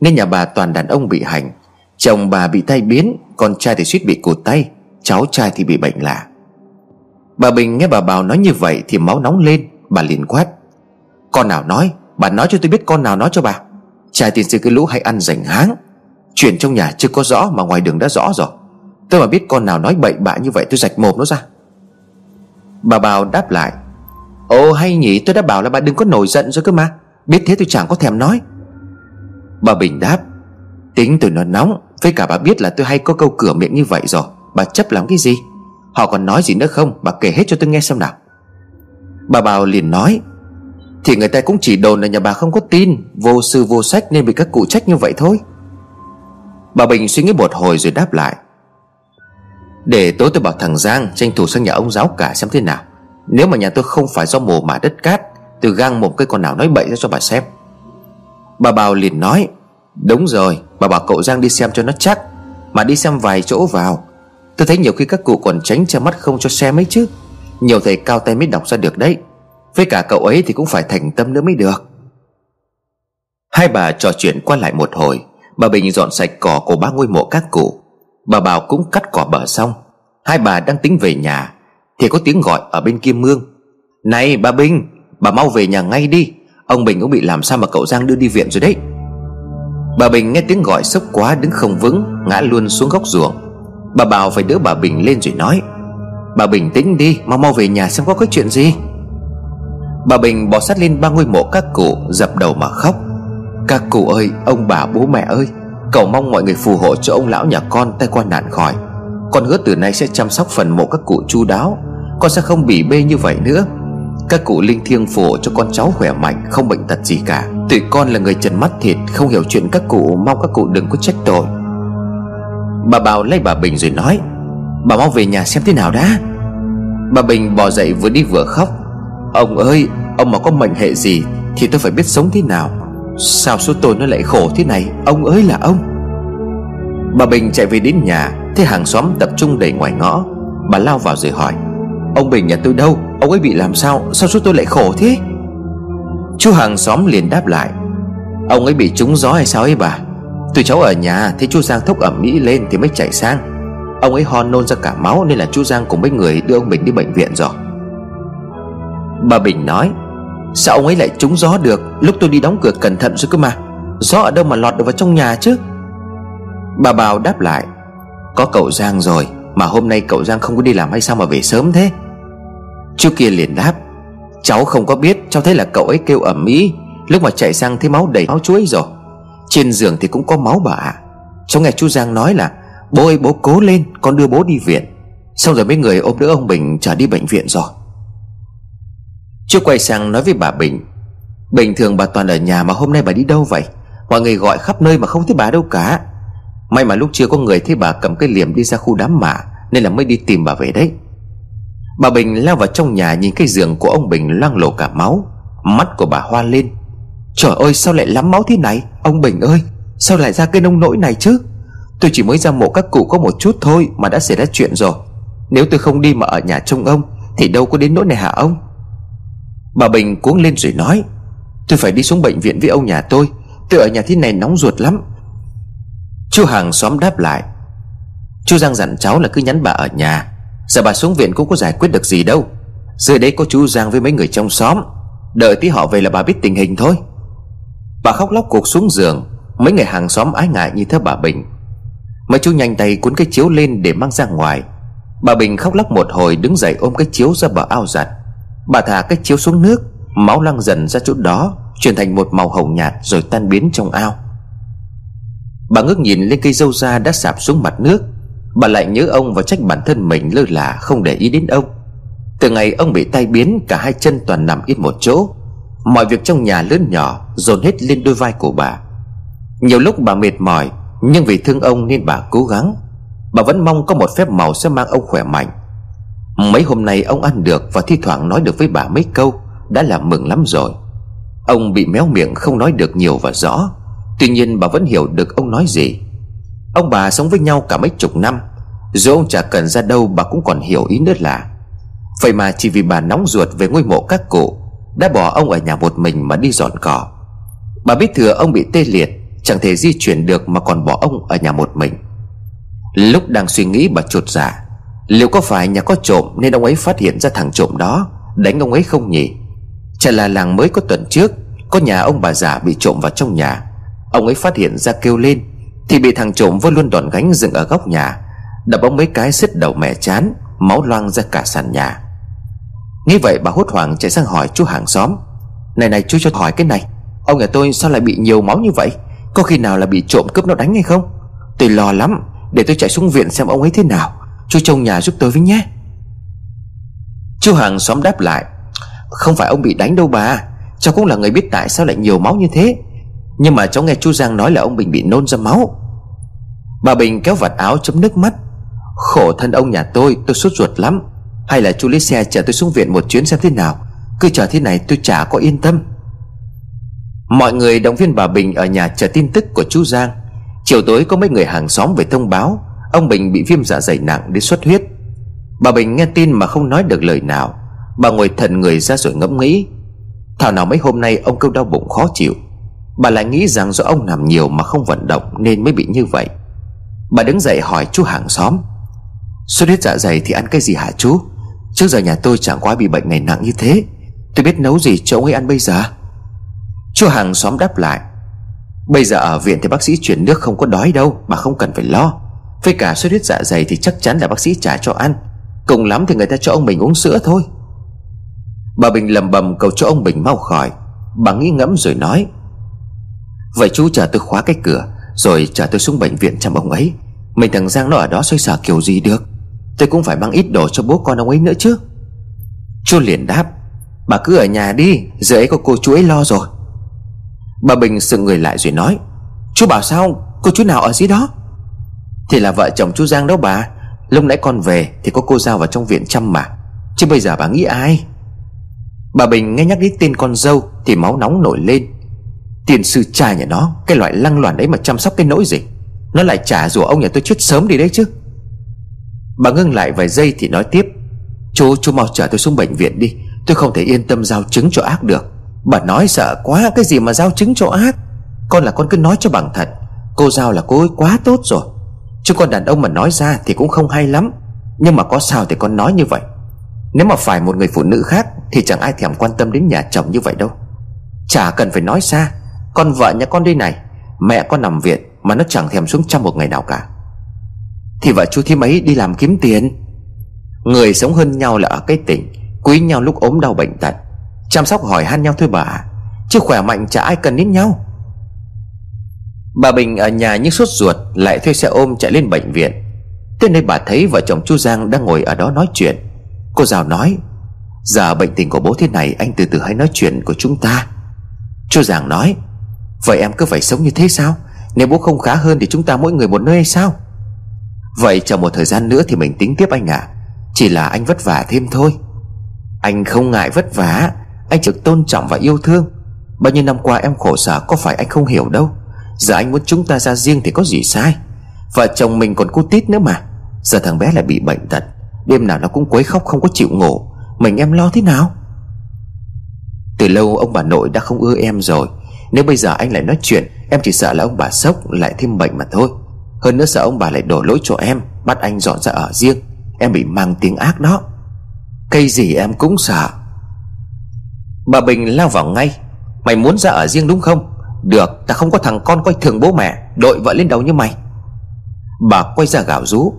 nên nhà bà toàn đàn ông bị hành. Chồng bà bị tai biến, con trai thì suýt bị cụt tay, cháu trai thì bị bệnh lạ." Bà Bình nghe bà Bảo nói như vậy thì máu nóng lên. Bà liền quát: Con nào nói? Bà nói cho tôi biết con nào nói cho bà. Trai tiền sư cái lũ hay ăn rảnh háng. Chuyện trong nhà chưa có rõ mà ngoài đường đã rõ rồi. Tôi mà biết con nào nói bậy bạ như vậy tôi rạch mồm nó ra. Bà Bảo đáp lại: Ồ hay nhỉ, tôi đã bảo là bà đừng có nổi giận rồi cơ mà. Biết thế tôi chẳng có thèm nói. Bà Bình đáp: Tính tôi nó nóng, với cả bà biết là tôi hay có câu cửa miệng như vậy rồi. Bà chấp làm cái gì? Họ còn nói gì nữa không? Bà kể hết cho tôi nghe xem nào. Bà Bảo liền nói: Thì người ta cũng chỉ đồn là nhà bà không có tin, vô sư vô sách nên bị các cụ trách như vậy thôi. Bà Bình suy nghĩ một hồi rồi đáp lại: Để tối tôi bảo thằng Giang tranh thủ sang nhà ông giáo cả xem thế nào. Nếu mà nhà tôi không phải do mồ mả đất cát, từ gang một cái con nào nói bậy ra cho bà xem. Bà Bảo liền nói: Đúng rồi, bà bảo cậu Giang đi xem cho nó chắc. Mà đi xem vài chỗ vào. Tôi thấy nhiều khi các cụ còn tránh che mắt không cho xem ấy chứ. Nhiều thầy cao tay mới đọc ra được đấy. Với cả cậu ấy thì cũng phải thành tâm nữa mới được. Hai bà trò chuyện qua lại một hồi. Bà Bình dọn sạch cỏ của ba ngôi mộ các cụ. Bà Bảo cũng cắt cỏ bờ xong. Hai bà đang tính về nhà thì có tiếng gọi ở bên kia mương: Này bà Bình, bà mau về nhà ngay đi. Ông Bình cũng bị làm sao mà cậu Giang đưa đi viện rồi đấy. Bà Bình nghe tiếng gọi sốc quá, đứng không vững, ngã luôn xuống góc ruộng. Bà Bảo phải đỡ bà Bình lên rồi nói: Bà Bình tĩnh đi, mau mau về nhà xem có cái chuyện gì. Bà Bình bò sát lên ba ngôi mộ các cụ, dập đầu mà khóc: Các cụ ơi, ông bà bố mẹ ơi, cầu mong mọi người phù hộ cho ông lão nhà con tai qua nạn khỏi. Con hứa từ nay sẽ chăm sóc phần mộ các cụ chu đáo. Con sẽ không bỉ bê như vậy nữa. Các cụ linh thiêng phù hộ cho con cháu khỏe mạnh, không bệnh tật gì cả. Tụi con là người trần mắt thịt, không hiểu chuyện các cụ, mong các cụ đừng có trách tội. Bà Bảo lấy bà Bình rồi nói: Bà mau về nhà xem thế nào đã. Bà Bình bò dậy vừa đi vừa khóc: Ông ơi, ông mà có mệnh hệ gì thì tôi phải biết sống thế nào. Sao số tôi nó lại khổ thế này, ông ơi là ông. Bà Bình chạy về đến nhà, thấy hàng xóm tập trung đầy ngoài ngõ. Bà lao vào rồi hỏi: Ông Bình nhà tôi đâu? Ông ấy bị làm sao? Sao số tôi lại khổ thế? Chú hàng xóm liền đáp lại: Ông ấy bị trúng gió hay sao ấy bà. Tụi cháu ở nhà thấy chú Giang thốc ẩm ĩ lên thì mới chạy sang. Ông ấy ho nôn ra cả máu nên là chú Giang cùng mấy người đưa ông Bình đi bệnh viện rồi. Bà Bình nói: Sao ông ấy lại trúng gió được? Lúc tôi đi đóng cửa cẩn thận rồi cơ mà. Gió ở đâu mà lọt được vào trong nhà chứ. Bà Bảo đáp lại: Có cậu Giang rồi. Mà hôm nay cậu Giang không có đi làm hay sao mà về sớm thế? Chú kia liền đáp: Cháu không có biết, cháu thấy là cậu ấy kêu ầm ĩ. Lúc mà chạy sang thấy máu đầy máu chuối rồi. Trên giường thì cũng có máu bà ạ. Cháu nghe chú Giang nói là bố ơi bố cố lên, con đưa bố đi viện. Xong rồi mấy người ôm đỡ ông Bình chở đi bệnh viện rồi. Chú quay sang nói với bà Bình: Bình thường bà toàn ở nhà mà hôm nay bà đi đâu vậy? Mọi người gọi khắp nơi mà không thấy bà đâu cả. May mà lúc chưa có người thấy bà cầm cái liềm đi ra khu đám mả nên là mới đi tìm bà về đấy. Bà Bình lao vào trong nhà nhìn cái giường của ông Bình loang lổ cả máu. Mắt của bà hoa lên: Trời ơi sao lại lắm máu thế này? Ông Bình ơi, sao lại ra cái nông nỗi này chứ? Tôi chỉ mới ra mộ các cụ có một chút thôi mà đã xảy ra chuyện rồi. Nếu tôi không đi mà ở nhà trông ông thì đâu có đến nỗi này hả ông? Bà Bình cuống lên rồi nói: Tôi phải đi xuống bệnh viện với ông nhà tôi. Tôi ở nhà thế này nóng ruột lắm. Chú hàng xóm đáp lại: Chú Giang dặn cháu là cứ nhắn bà ở nhà. Giờ bà xuống viện cũng có giải quyết được gì đâu. Dưới đấy có chú Giang với mấy người trong xóm. Đợi tí họ về là bà biết tình hình thôi. Bà khóc lóc cuộc xuống giường. Mấy người hàng xóm ái ngại nhìn theo bà Bình. Mấy chú nhanh tay cuốn cái chiếu lên để mang ra ngoài. Bà Bình khóc lóc một hồi đứng dậy ôm cái chiếu ra bờ ao giặt. Bà thả cái chiếu xuống nước, máu lăn dần ra chỗ đó, chuyển thành một màu hồng nhạt rồi tan biến trong ao. Bà ngước nhìn lên cây dâu da đã sạp xuống mặt nước. Bà lại nhớ ông và trách bản thân mình lơ là không để ý đến ông. Từ ngày ông bị tai biến, cả hai chân toàn nằm yên một chỗ. Mọi việc trong nhà lớn nhỏ dồn hết lên đôi vai của bà. Nhiều lúc bà mệt mỏi, nhưng vì thương ông nên bà cố gắng. Bà vẫn mong có một phép màu sẽ mang ông khỏe mạnh. Mấy hôm nay ông ăn được và thi thoảng nói được với bà mấy câu đã là mừng lắm rồi. Ông bị méo miệng không nói được nhiều và rõ. Tuy nhiên bà vẫn hiểu được ông nói gì. Ông bà sống với nhau cả mấy chục năm. Dù ông chả cần ra đâu bà cũng còn hiểu ý nữa là. Vậy mà chỉ vì bà nóng ruột về ngôi mộ các cụ, đã bỏ ông ở nhà một mình mà đi dọn cỏ. Bà biết thừa ông bị tê liệt, chẳng thể di chuyển được mà còn bỏ ông ở nhà một mình. Lúc đang suy nghĩ bà chột dạ. Liệu có phải nhà có trộm nên ông ấy phát hiện ra thằng trộm đó đánh ông ấy không nhỉ? Chả là làng mới có tuần trước có nhà ông bà già bị trộm vào trong nhà, ông ấy phát hiện ra kêu lên thì bị thằng trộm vơ luôn đòn gánh dựng ở góc nhà, đập ông mấy cái sứt đầu mẻ chán, máu loang ra cả sàn nhà. Nghĩ vậy bà hốt hoảng chạy sang hỏi chú hàng xóm: Này này chú cho hỏi cái này, ông nhà tôi sao lại bị nhiều máu như vậy? Có khi nào là bị trộm cướp nó đánh hay không? Tôi lo lắm, để tôi chạy xuống viện xem ông ấy thế nào, chú trông nhà giúp tôi với nhé. Chú hàng xóm đáp lại: Không phải ông bị đánh đâu bà, cháu cũng là người biết tại sao lại nhiều máu như thế, nhưng mà cháu nghe chú Giang nói là ông Bình bị nôn ra máu. Bà Bình kéo vạt áo chấm nước mắt: Khổ thân ông nhà tôi, tôi sốt ruột lắm. Hay là chú lấy xe chở tôi xuống viện một chuyến xem thế nào, cứ chờ thế này tôi chả có yên tâm. Mọi người động viên bà Bình ở nhà chờ tin tức của chú Giang. Chiều tối có mấy người hàng xóm về thông báo ông Bình bị viêm dạ dày nặng đến xuất huyết. Bà Bình nghe tin mà không nói được lời nào. Bà ngồi thẫn người ra rồi ngẫm nghĩ: Thảo nào mấy hôm nay ông kêu đau bụng khó chịu. Bà lại nghĩ rằng do ông nằm nhiều mà không vận động nên mới bị như vậy. Bà đứng dậy hỏi chú hàng xóm: Xuất huyết dạ dày thì ăn cái gì hả chú? Trước giờ nhà tôi chẳng có ai bị bệnh này nặng như thế, tôi biết nấu gì cho ông ấy ăn bây giờ? Chú hàng xóm đáp lại: Bây giờ ở viện thì bác sĩ chuyển nước không có đói đâu, bà không cần phải lo. Với cả xuất huyết dạ dày thì chắc chắn là bác sĩ trả cho ăn, cùng lắm thì người ta cho ông Bình uống sữa thôi. Bà Bình lầm bầm cầu cho ông Bình mau khỏi. Bà nghĩ ngẫm rồi nói: Vậy chú chờ tôi khóa cái cửa rồi chờ tôi xuống bệnh viện chăm ông ấy. Mình thằng Giang nó ở đó xoay sở kiểu gì được, tôi cũng phải mang ít đồ cho bố con ông ấy nữa chứ. Chú liền đáp: Bà cứ ở nhà đi, giờ ấy có cô chú ấy lo rồi. Bà Bình sững người lại rồi nói: Chú bảo sao? Cô chú nào ở dưới đó? Thì là vợ chồng chú Giang đó bà, lúc nãy con về thì có cô Giao vào trong viện chăm mà, chứ bây giờ bà nghĩ ai? Bà Bình nghe nhắc đến tên con dâu thì máu nóng nổi lên. Tiền sư cha nhà nó, cái loại lăng loàn đấy mà chăm sóc cái nỗi gì. Nó lại trả rủa ông nhà tôi chết sớm đi đấy chứ. Bà ngưng lại vài giây thì nói tiếp: Chú, chú mau chở tôi xuống bệnh viện đi, tôi không thể yên tâm giao chứng cho ác được. Bà nói sợ quá, cái gì mà giao chứng cho ác. Con là con cứ nói cho bằng thật, cô Giao là cô ấy quá tốt rồi. Chứ con đàn ông mà nói ra thì cũng không hay lắm, nhưng mà có sao thì con nói như vậy. Nếu mà phải một người phụ nữ khác thì chẳng ai thèm quan tâm đến nhà chồng như vậy đâu. Chả cần phải nói xa, con vợ nhà con đây này, mẹ con nằm viện mà nó chẳng thèm xuống chăm một ngày nào cả. Thì vợ chú thím ấy đi làm kiếm tiền. Người sống hơn nhau là ở cái tỉnh, quý nhau lúc ốm đau bệnh tật, chăm sóc hỏi han nhau thôi bà, chứ khỏe mạnh chả ai cần đến nhau. Bà Bình ở nhà nhưng sốt ruột lại thuê xe ôm chạy lên bệnh viện. Tới nơi bà thấy vợ chồng chú Giang đang ngồi ở đó nói chuyện. Cô Giao nói: Giờ bệnh tình của bố thế này, anh từ từ hãy nói chuyện của chúng ta. Chú Giang nói: Vậy em cứ phải sống như thế sao? Nếu bố không khá hơn thì chúng ta mỗi người một nơi hay sao? Vậy chờ một thời gian nữa thì mình tính tiếp anh ạ. Chỉ là anh vất vả thêm thôi. Anh không ngại vất vả, anh trực tôn trọng và yêu thương. Bao nhiêu năm qua em khổ sở, có phải anh không hiểu đâu. Giờ anh muốn chúng ta ra riêng thì có gì sai. Vợ chồng mình còn cô Tít nữa mà. Giờ thằng bé lại bị bệnh tật, đêm nào nó cũng quấy khóc không có chịu ngủ, mình em lo thế nào? Từ lâu ông bà nội đã không ưa em rồi, nếu bây giờ anh lại nói chuyện, em chỉ sợ là ông bà sốc lại thêm bệnh mà thôi. Hơn nữa sợ ông bà lại đổ lỗi cho em, bắt anh dọn ra ở riêng, em bị mang tiếng ác đó. Cây gì em cũng sợ. Bà Bình lao vào ngay: Mày muốn ra ở riêng đúng không? Được, ta không có thằng con coi thường bố mẹ, đội vợ lên đầu như mày. Bà quay ra gào rú: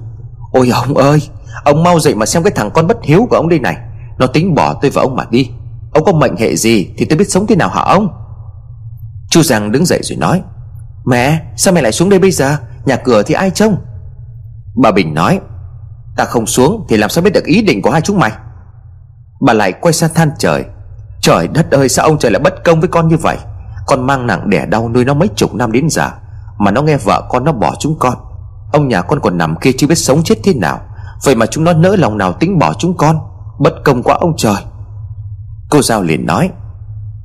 Ôi ông ơi, ông mau dậy mà xem cái thằng con bất hiếu của ông đây này, nó tính bỏ tôi và ông mà đi. Ông có mệnh hệ gì thì tôi biết sống thế nào hả ông? Chú Giang đứng dậy rồi nói: Mẹ, sao mẹ lại xuống đây bây giờ? Nhà cửa thì ai trông? Bà Bình nói: Ta không xuống thì làm sao biết được ý định của hai chúng mày. Bà lại quay sang than trời: Trời đất ơi, sao ông trời lại bất công với con như vậy? Con mang nặng đẻ đau nuôi nó mấy chục năm đến giờ, mà nó nghe vợ con nó bỏ chúng con. Ông nhà con còn nằm kia chưa biết sống chết thế nào, vậy mà chúng nó nỡ lòng nào tính bỏ chúng con. Bất công quá ông trời. Cô Giao liền nói: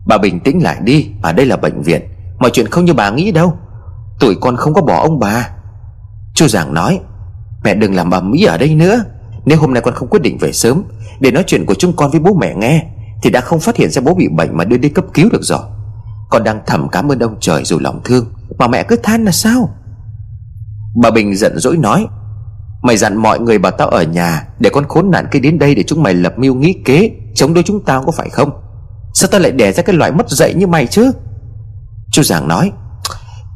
Bà bình tĩnh lại đi, ở đây là bệnh viện, mọi chuyện không như bà nghĩ đâu. Tụi con không có bỏ ông bà. Chú Giang nói: Mẹ đừng làm ầm ĩ ở đây nữa. Nếu hôm nay con không quyết định về sớm để nói chuyện của chúng con với bố mẹ nghe thì đã không phát hiện ra bố bị bệnh mà đưa đi cấp cứu được rồi. Con đang thầm cảm ơn ông trời dù lòng thương, mà mẹ cứ than là sao? Bà Bình giận dỗi nói: Mày dặn mọi người bảo tao ở nhà, để con khốn nạn kia đến đây để chúng mày lập mưu nghĩ kế chống đối chúng tao, có phải không? Sao tao lại đẻ ra cái loại mất dạy như mày chứ? Chú Giang nói,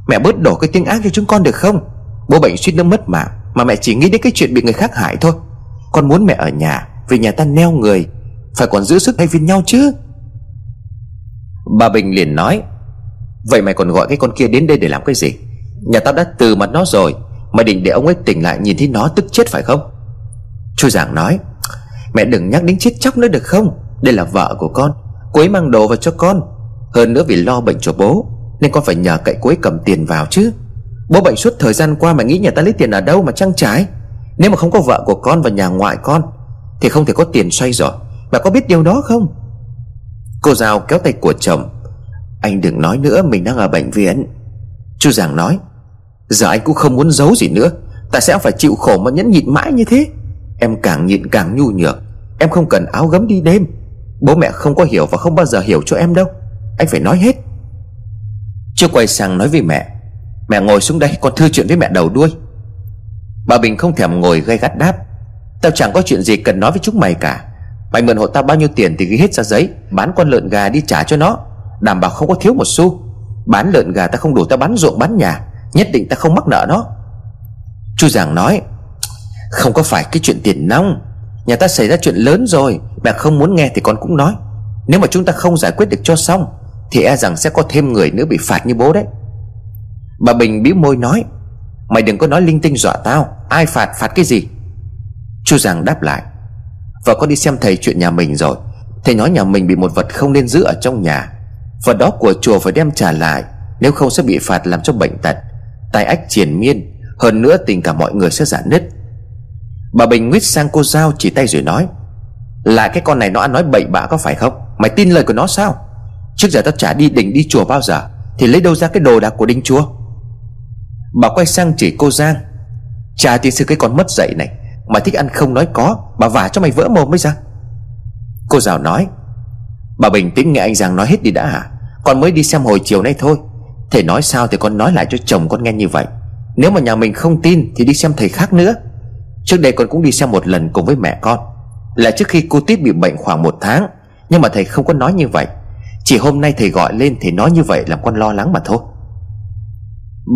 mẹ bớt đổ cái tiếng ác cho chúng con được không? Bố bệnh suýt nó mất mạng mà mẹ chỉ nghĩ đến cái chuyện bị người khác hại thôi. Con muốn mẹ ở nhà, vì nhà ta neo người, phải còn giữ sức hay viên nhau chứ. Bà Bình liền nói, vậy mày còn gọi cái con kia đến đây để làm cái gì? Nhà tao đã từ mặt nó rồi, mày định để ông ấy tỉnh lại nhìn thấy nó tức chết phải không? Chú Giang nói, mẹ đừng nhắc đến chết chóc nữa được không? Đây là vợ của con, cô ấy mang đồ vào cho con. Hơn nữa vì lo bệnh cho bố nên con phải nhờ cậy cô ấy cầm tiền vào chứ. Bố bệnh suốt thời gian qua, mày nghĩ nhà ta lấy tiền ở đâu mà trang trải? Nếu mà không có vợ của con và nhà ngoại con thì không thể có tiền xoay rồi. Mẹ có biết điều đó không? Cô Giao kéo tay của chồng, anh đừng nói nữa, mình đang ở bệnh viện. Chú Giang nói, giờ anh cũng không muốn giấu gì nữa, ta sẽ phải chịu khổ mà nhẫn nhịn mãi như thế. Em càng nhịn càng nhu nhược, em không cần áo gấm đi đêm. Bố mẹ không có hiểu và không bao giờ hiểu cho em đâu, anh phải nói hết. Chưa quay sang nói với mẹ, mẹ ngồi xuống đây, con thưa chuyện với mẹ đầu đuôi. Bà Bình không thèm ngồi, gay gắt đáp, tao chẳng có chuyện gì cần nói với chúng mày cả. Mày mượn hộ tao bao nhiêu tiền thì ghi hết ra giấy, bán con lợn gà đi trả cho nó, đảm bảo không có thiếu một xu. Bán lợn gà ta không đủ, ta bán ruộng bán nhà, nhất định ta không mắc nợ nó. Chú Giang nói, không có phải cái chuyện tiền nong, nhà ta xảy ra chuyện lớn rồi. Mẹ không muốn nghe thì con cũng nói, nếu mà chúng ta không giải quyết được cho xong thì e rằng sẽ có thêm người nữa bị phạt như bố đấy. Bà Bình bĩu môi nói, mày đừng có nói linh tinh dọa tao, ai phạt phạt cái gì. Chú Giang đáp lại, vợ con đi xem thầy chuyện nhà mình rồi, thầy nói nhà mình bị một vật không nên giữ ở trong nhà, vật đó của chùa phải đem trả lại, nếu không sẽ bị phạt làm cho bệnh tật tai ách triền miên, hơn nữa tình cảm mọi người sẽ rạn nứt. Bà Bình nguyết sang cô Giao, chỉ tay rồi nói, lại cái con này nó ăn nói bậy bạ có phải không? Mày tin lời của nó sao? Trước giờ tao chả đi đình đi chùa bao giờ, thì lấy đâu ra cái đồ đạc của đình chùa? Bà quay sang chỉ cô Giang, chả tiên sư cái con mất dạy này, mày thích ăn không nói có, bà vả cho mày vỡ mồm mới ra. Cô Giao nói, bà bình tĩnh nghe anh Giang nói hết đi đã hả? Con mới đi xem hồi chiều nay thôi, thầy nói sao thì con nói lại cho chồng con nghe như vậy. Nếu mà nhà mình không tin thì đi xem thầy khác nữa. Trước đây con cũng đi xem một lần cùng với mẹ con, là trước khi cô Tít bị bệnh khoảng một tháng, nhưng mà thầy không có nói như vậy, chỉ hôm nay thầy gọi lên thầy nói như vậy làm con lo lắng mà thôi.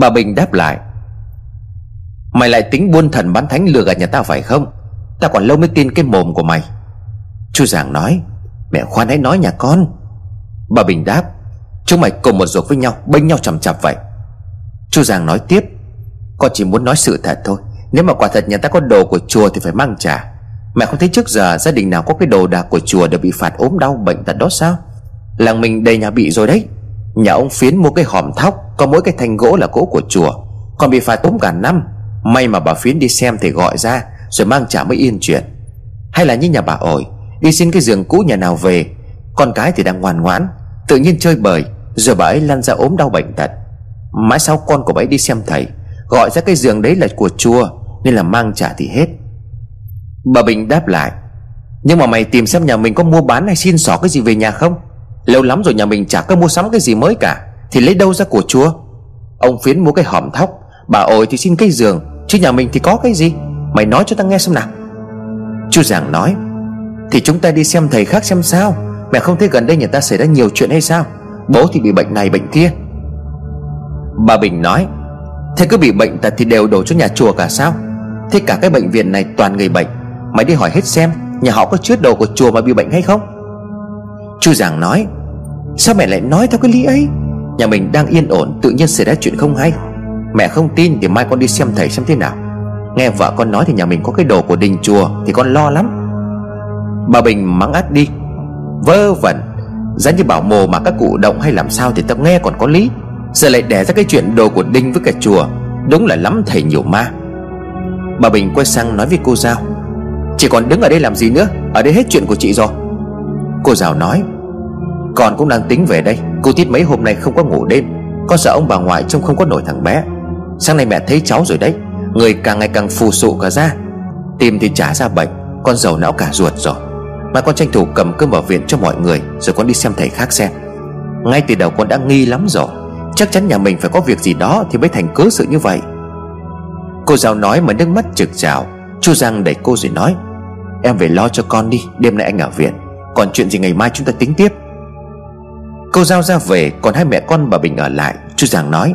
Bà Bình đáp lại, mày lại tính buôn thần bán thánh lừa gạt nhà tao phải không? Tao còn lâu mới tin cái mồm của mày. Chú Giang nói, mẹ khoan hãy nói nhà con. Bà Bình đáp, chúng mày cùng một ruột với nhau, bênh nhau chằm chằm vậy. Chú Giang nói tiếp, con chỉ muốn nói sự thật thôi, nếu mà quả thật nhà ta có đồ của chùa thì phải mang trả. Mẹ không thấy trước giờ gia đình nào có cái đồ đạc của chùa đều bị phạt ốm đau bệnh tật đó sao? Làng mình đầy nhà bị rồi đấy. Nhà ông Phiến mua cái hòm thóc, có mỗi cái thanh gỗ là gỗ của chùa, còn bị phạt ốm cả năm. May mà bà Phiến đi xem thì gọi ra rồi mang trả mới yên chuyện. Hay là như nhà bà Ổi, đi xin cái giường cũ nhà nào về, con cái thì đang ngoan ngoãn, tự nhiên chơi bời, rồi bà ấy lăn ra ốm đau bệnh tật. Mãi sau con của bà ấy đi xem thầy, gọi ra cái giường đấy là của chùa nên là mang trả thì hết. Bà Bình đáp lại, nhưng mà mày tìm xem nhà mình có mua bán hay xin xỏ cái gì về nhà không? Lâu lắm rồi nhà mình chả có mua sắm cái gì mới cả, thì lấy đâu ra của chùa? Ông Phiến mua cái hòm thóc, bà Ổi thì xin cái giường, chứ nhà mình thì có cái gì? Mày nói cho tao nghe xem nào. Chú Giang nói, thì chúng ta đi xem thầy khác xem sao. Mẹ không thấy gần đây nhà ta xảy ra nhiều chuyện hay sao? Bố thì bị bệnh này bệnh kia. Bà Bình nói, thế cứ bị bệnh tật thì đều đổ cho nhà chùa cả sao? Thế cả cái bệnh viện này toàn người bệnh, mày đi hỏi hết xem nhà họ có chứa đồ của chùa mà bị bệnh hay không. Chú Giang nói, sao mẹ lại nói theo cái lý ấy? Nhà mình đang yên ổn, tự nhiên xảy ra chuyện không hay. Mẹ không tin thì mai con đi xem thầy xem thế nào. Nghe vợ con nói thì nhà mình có cái đồ của đình chùa thì con lo lắm. Bà Bình mắng át đi, vớ vẩn, giá như bảo mồ mà các cụ động hay làm sao thì tao nghe còn có lý, giờ lại đẻ ra cái chuyện đồ của đinh với cả chùa, đúng là lắm thầy nhiều ma. Bà Bình quay sang nói với cô Giao, chị còn đứng ở đây làm gì nữa, ở đây hết chuyện của chị rồi. Cô Giao nói, con cũng đang tính về đây, cô Tít mấy hôm nay không có ngủ đêm, con sợ ông bà ngoại trông không có nổi thằng bé. Sáng nay mẹ thấy cháu rồi đấy, người càng ngày càng phù sụ cả ra, tim thì chả ra bệnh, con giàu não cả ruột rồi. Mà con tranh thủ cầm cơm vào viện cho mọi người rồi con đi xem thầy khác xem. Ngay từ đầu con đã nghi lắm rồi, chắc chắn nhà mình phải có việc gì đó thì mới thành cớ sự như vậy. Cô Giao nói mà nước mắt trực trào, Chú Giang đẩy cô rồi nói: Em về lo cho con đi, đêm nay anh ở viện, còn chuyện gì ngày mai chúng ta tính tiếp. Cô Giao ra về, còn hai mẹ con bà Bình ở lại. Chú Giang nói: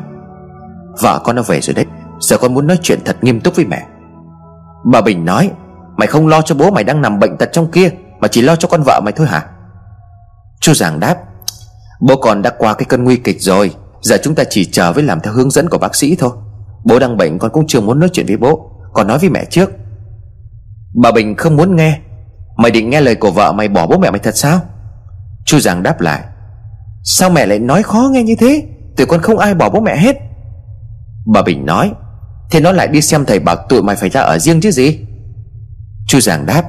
Vợ con đã về rồi đấy, giờ con muốn nói chuyện thật nghiêm túc với mẹ. Bà Bình nói: Mày không lo cho bố mày đang nằm bệnh tật trong kia mà chỉ lo cho con vợ mày thôi hả? Chú Giang đáp: Bố con đã qua cái cơn nguy kịch rồi, giờ chúng ta chỉ chờ với làm theo hướng dẫn của bác sĩ thôi. Bố đang bệnh, con cũng chưa muốn nói chuyện với bố, con nói với mẹ trước. Bà Bình không muốn nghe: Mày định nghe lời của vợ mày bỏ bố mẹ mày thật sao? Chú Giang đáp lại: Sao mẹ lại nói khó nghe như thế? Tụi con không ai bỏ bố mẹ hết. Bà Bình nói: Thế nó lại đi xem thầy bảo tụi mày phải ra ở riêng chứ gì. Chú Giang đáp: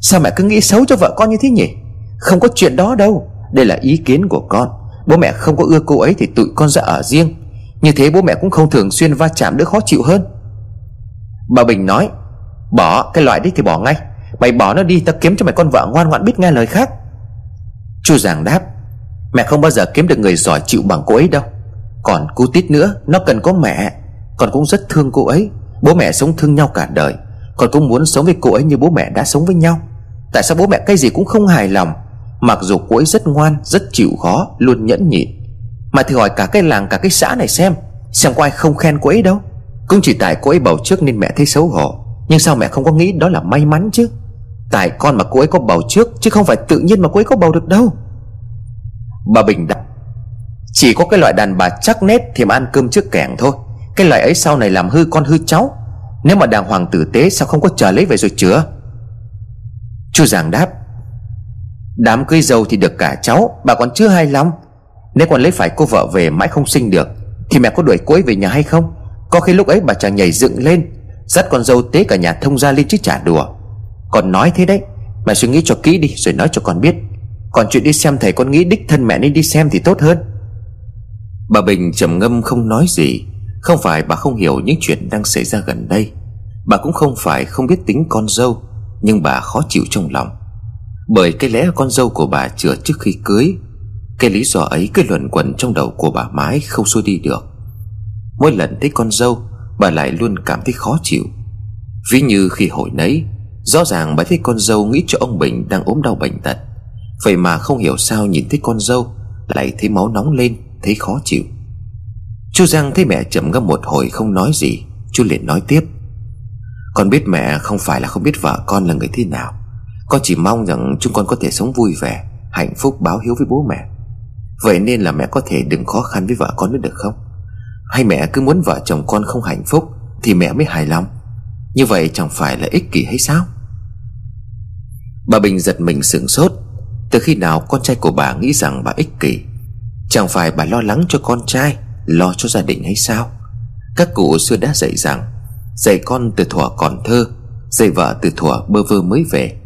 Sao mẹ cứ nghĩ xấu cho vợ con như thế nhỉ? Không có chuyện đó đâu, đây là ý kiến của con. Bố mẹ không có ưa cô ấy thì tụi con ra ở riêng, như thế bố mẹ cũng không thường xuyên va chạm đỡ khó chịu hơn. Bà Bình nói: Bỏ cái loại đấy thì bỏ ngay, mày bỏ nó đi, ta kiếm cho mày con vợ ngoan ngoãn biết nghe lời khác. Chú Giang đáp: Mẹ không bao giờ kiếm được người giỏi chịu bằng cô ấy đâu. Còn cô Tít nữa, nó cần có mẹ. Con cũng rất thương cô ấy, bố mẹ sống thương nhau cả đời, con cũng muốn sống với cô ấy như bố mẹ đã sống với nhau. Tại sao bố mẹ cái gì cũng không hài lòng? Mặc dù cô ấy rất ngoan, rất chịu khó, luôn nhẫn nhịn, mà thử hỏi cả cái làng cả cái xã này xem, xem có ai không khen cô ấy đâu. Cũng chỉ tại cô ấy bầu trước nên mẹ thấy xấu hổ, nhưng sao mẹ không có nghĩ đó là may mắn chứ? Tại con mà cô ấy có bầu trước, chứ không phải tự nhiên mà cô ấy có bầu được đâu. Bà Bình đáp: Chỉ có cái loại đàn bà chắc nết thì mà ăn cơm trước kẻng thôi, cái loại ấy sau này làm hư con hư cháu. Nếu mà đàng hoàng tử tế sao không có chờ lấy về rồi chữa? Chú Giang đáp: Đám cưới dâu thì được cả cháu, bà còn chưa hài lòng. Nếu còn lấy phải cô vợ về mãi không sinh được thì mẹ có đuổi cô ấy về nhà hay không? Có khi lúc ấy bà chàng nhảy dựng lên dắt con dâu tế cả nhà thông gia lên chứ chả đùa. Còn nói thế đấy, mẹ suy nghĩ cho kỹ đi rồi nói cho con biết. Còn chuyện đi xem thầy, con nghĩ đích thân mẹ nên đi xem thì tốt hơn. Bà Bình trầm ngâm không nói gì. Không phải bà không hiểu những chuyện đang xảy ra gần đây, bà cũng không phải không biết tính con dâu, nhưng bà khó chịu trong lòng bởi cái lẽ con dâu của bà chữa trước khi cưới. Cái lý do ấy cứ luẩn quẩn trong đầu của bà mãi không xua đi được. Mỗi lần thấy con dâu, bà lại luôn cảm thấy khó chịu. Ví như khi hồi nấy, rõ ràng bà thấy con dâu nghĩ cho ông Bình đang ốm đau bệnh tật, vậy mà không hiểu sao nhìn thấy con dâu lại thấy máu nóng lên, thấy khó chịu. Chú Giang thấy mẹ trầm ngâm một hồi không nói gì, chú liền nói tiếp: Con biết mẹ không phải là không biết vợ con là người thế nào, con chỉ mong rằng chúng con có thể sống vui vẻ, hạnh phúc, báo hiếu với bố mẹ. Vậy nên là mẹ có thể đừng khó khăn với vợ con nữa được không? Hay mẹ cứ muốn vợ chồng con không hạnh phúc thì mẹ mới hài lòng? Như vậy chẳng phải là ích kỷ hay sao? Bà Bình giật mình sửng sốt. Từ khi nào con trai của bà nghĩ rằng bà ích kỷ? Chẳng phải bà lo lắng cho con trai, lo cho gia đình hay sao? Các cụ xưa đã dạy rằng: Dạy con từ thuở còn thơ, dạy vợ từ thuở bơ vơ mới về.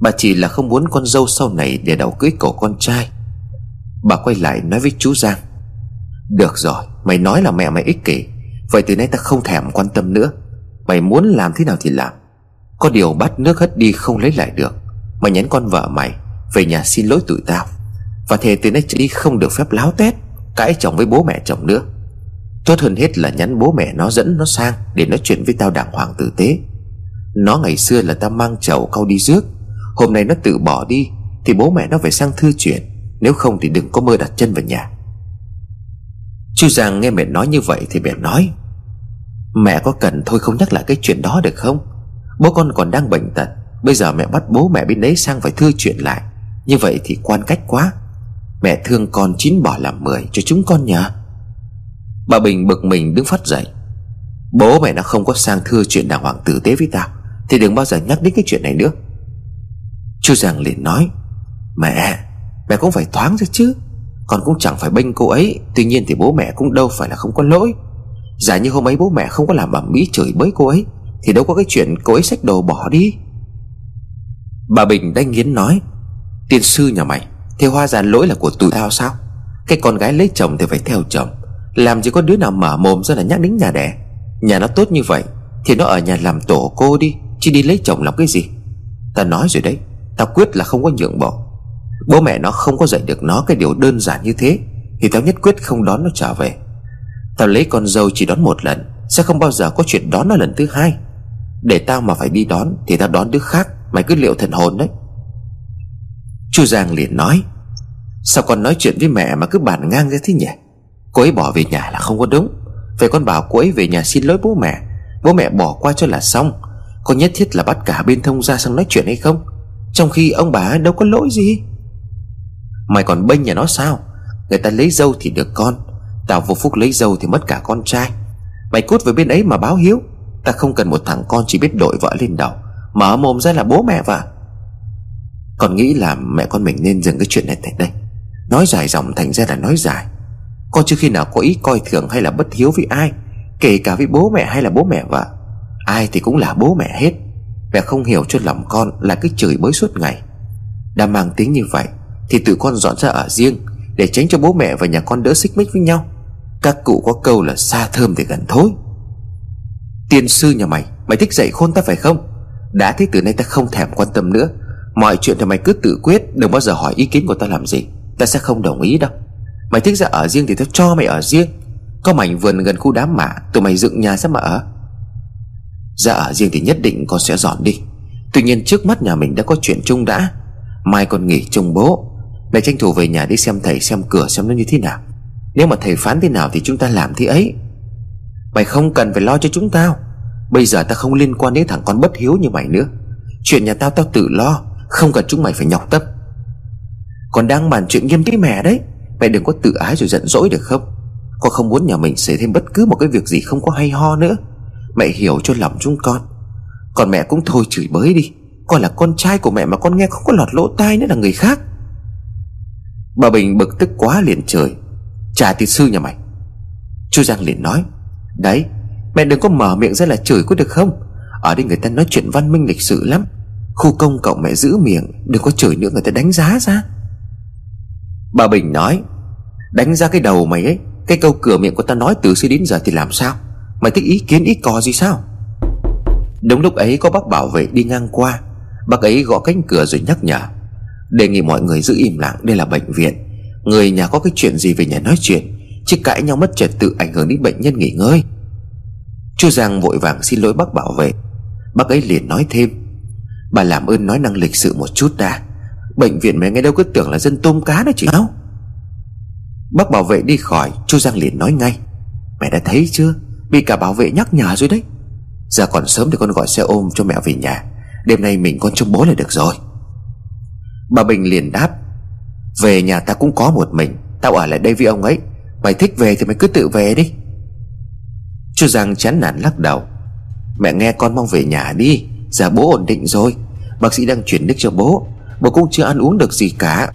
Bà chỉ là không muốn con dâu sau này để đầu cưới cổ con trai. Bà quay lại nói với chú Giang: Được rồi, mày nói là mẹ mày ích kỷ, vậy từ nay ta không thèm quan tâm nữa. Mày muốn làm thế nào thì làm. Có điều bát nước hất đi không lấy lại được. Mày nhắn con vợ mày về nhà xin lỗi tụi tao, và thề từ nay trở đi không được phép láo tét cãi chồng với bố mẹ chồng nữa. Tốt hơn hết là nhắn bố mẹ nó dẫn nó sang để nói chuyện với tao đàng hoàng tử tế. Nó ngày xưa là tao mang chầu cau đi rước, hôm nay nó tự bỏ đi thì bố mẹ nó phải sang thư chuyện, nếu không thì đừng có mơ đặt chân vào nhà. Chú Giang nghe mẹ nói như vậy thì mẹ nói: Mẹ có cần thôi không nhắc lại cái chuyện đó được không? Bố con còn đang bệnh tật, bây giờ mẹ bắt bố mẹ bên đấy sang phải thư chuyện lại, như vậy thì quan cách quá. Mẹ thương con chín bỏ làm mười cho chúng con nhờ. Bà Bình bực mình đứng phắt dậy: Bố mẹ nó không có sang thưa chuyện đàng hoàng tử tế với tao thì đừng bao giờ nhắc đến cái chuyện này nữa. Chú Giang liền nói: Mẹ, mẹ cũng phải thoáng ra chứ, con cũng chẳng phải bênh cô ấy. Tuy nhiên thì bố mẹ cũng đâu phải là không có lỗi. Giả như hôm ấy bố mẹ không có làm ầm ĩ chửi bới cô ấy thì đâu có cái chuyện cô ấy xách đồ bỏ đi. Bà Bình đanh nghiến nói: Tiên sư nhà mày, thế hoa ra lỗi là của tụi tao sao? Cái con gái lấy chồng thì phải theo chồng, làm gì có đứa nào mở mồm ra là nhắc đến nhà đẻ. Nhà nó tốt như vậy thì nó ở nhà làm tổ cô đi, chứ đi lấy chồng làm cái gì. Ta nói rồi đấy, tao quyết là không có nhượng bộ. Bố mẹ nó không có dạy được nó cái điều đơn giản như thế thì tao nhất quyết không đón nó trở về. Tao lấy con dâu chỉ đón một lần, sẽ không bao giờ có chuyện đón nó lần thứ hai. Để tao mà phải đi đón thì tao đón đứa khác, mày cứ liệu thần hồn đấy. Chú Giang liền nói: Sao con nói chuyện với mẹ mà cứ bàn ngang ra thế nhỉ? Cô ấy bỏ về nhà là không có đúng. Vậy con bảo cô ấy về nhà xin lỗi bố mẹ, bố mẹ bỏ qua cho là xong. Con nhất thiết là bắt cả bên thông gia sang nói chuyện hay không? Trong khi ông bà đâu có lỗi gì. Mày còn bênh nhà nó sao? Người ta lấy dâu thì được con, tao vô phúc lấy dâu thì mất cả con trai. Mày cút với bên ấy mà báo hiếu. Ta không cần một thằng con chỉ biết đội vợ lên đầu, mở mồm ra là bố mẹ vợ. Còn nghĩ là mẹ con mình nên dừng cái chuyện này tại đây. Nói dài dòng thành ra là nói dài. Con chưa khi nào có ý coi thường hay là bất hiếu với ai, kể cả với bố mẹ hay là bố mẹ vợ. Ai thì cũng là bố mẹ hết. Mẹ không hiểu cho lòng con là cứ chửi bới suốt ngày. Đã mang tiếng như vậy thì tụi con dọn ra ở riêng, để tránh cho bố mẹ và nhà con đỡ xích mích với nhau. Các cụ có câu là xa thơm thì gần thối. Tiên sư nhà mày, mày thích dạy khôn ta phải không? Đã thế từ nay ta không thèm quan tâm nữa. Mọi chuyện thì mày cứ tự quyết, đừng bao giờ hỏi ý kiến của ta làm gì. Ta sẽ không đồng ý đâu. Mày thích ra ở riêng thì tao cho mày ở riêng. Có mảnh vườn gần khu đám mả, tụi mày dựng nhà ra mà ở. Ra ở riêng thì nhất định con sẽ dọn đi. Tuy nhiên trước mắt nhà mình đã có chuyện chung đã. Mai còn nghỉ chung bố. Mày tranh thủ về nhà đi xem thầy xem cửa xem nó như thế nào. Nếu mà thầy phán thế nào thì chúng ta làm thế ấy. Mày không cần phải lo cho chúng tao. Bây giờ tao không liên quan đến thằng con bất hiếu như mày nữa. Chuyện nhà tao tao tự lo, không cần chúng mày phải nhọc tâm. Còn đang bàn chuyện nghiêm túc mẹ đấy. Mày đừng có tự ái rồi giận dỗi được không? Con không muốn nhà mình xảy thêm bất cứ một cái việc gì không có hay ho nữa. Mẹ hiểu cho lòng chúng con. Còn mẹ cũng thôi chửi bới đi. Con là con trai của mẹ mà con nghe không có lọt lỗ tai nữa là người khác. Bà Bình bực tức quá liền trời: Chà tiên sư nhà mày. Chú Giang liền nói: Đấy, mẹ đừng có mở miệng ra là chửi có được không? Ở đây người ta nói chuyện văn minh lịch sự lắm. Khu công cộng mẹ giữ miệng, đừng có chửi nữa người ta đánh giá ra. Bà Bình nói: Đánh ra cái đầu mày ấy. Cái câu cửa miệng của ta nói từ xưa đến giờ thì làm sao? Mày thích ý kiến ít cò gì sao? Đúng lúc ấy có bác bảo vệ đi ngang qua. Bác ấy gõ cánh cửa rồi nhắc nhở: Đề nghị mọi người giữ im lặng, đây là bệnh viện. Người nhà có cái chuyện gì về nhà nói chuyện, chứ cãi nhau mất trật tự ảnh hưởng đến bệnh nhân nghỉ ngơi. Chú Giang vội vàng xin lỗi bác bảo vệ. Bác ấy liền nói thêm: Bà làm ơn nói năng lịch sự một chút đã. Bệnh viện mấy ngày đâu cứ tưởng là dân tôm cá đấy chị áo. Bác bảo vệ đi khỏi, chú Giang liền nói ngay: Mẹ đã thấy chưa, bị cả bảo vệ nhắc nhở rồi đấy. Giờ còn sớm để con gọi xe ôm cho mẹ về nhà. Đêm nay mình con trông bố là được rồi. Bà Bình liền đáp: Về nhà ta cũng có một mình, tao ở lại đây với ông ấy. Mày thích về thì mày cứ tự về đi. Chú Giang chán nản lắc đầu: Mẹ nghe con, mong về nhà đi. Giờ bố ổn định rồi, bác sĩ đang chuyển nước cho bố. Bố cũng chưa ăn uống được gì cả.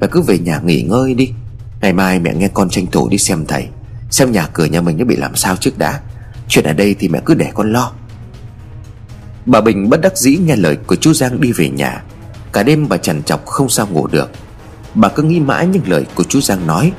Mẹ cứ về nhà nghỉ ngơi đi. Ngày mai mẹ nghe con tranh thủ đi xem thầy, xem nhà cửa nhà mình nó bị làm sao trước đã. Chuyện ở đây thì mẹ cứ để con lo. Bà Bình bất đắc dĩ nghe lời của chú Giang đi về nhà. Cả đêm bà trằn trọc không sao ngủ được. Bà cứ nghĩ mãi những lời của chú Giang nói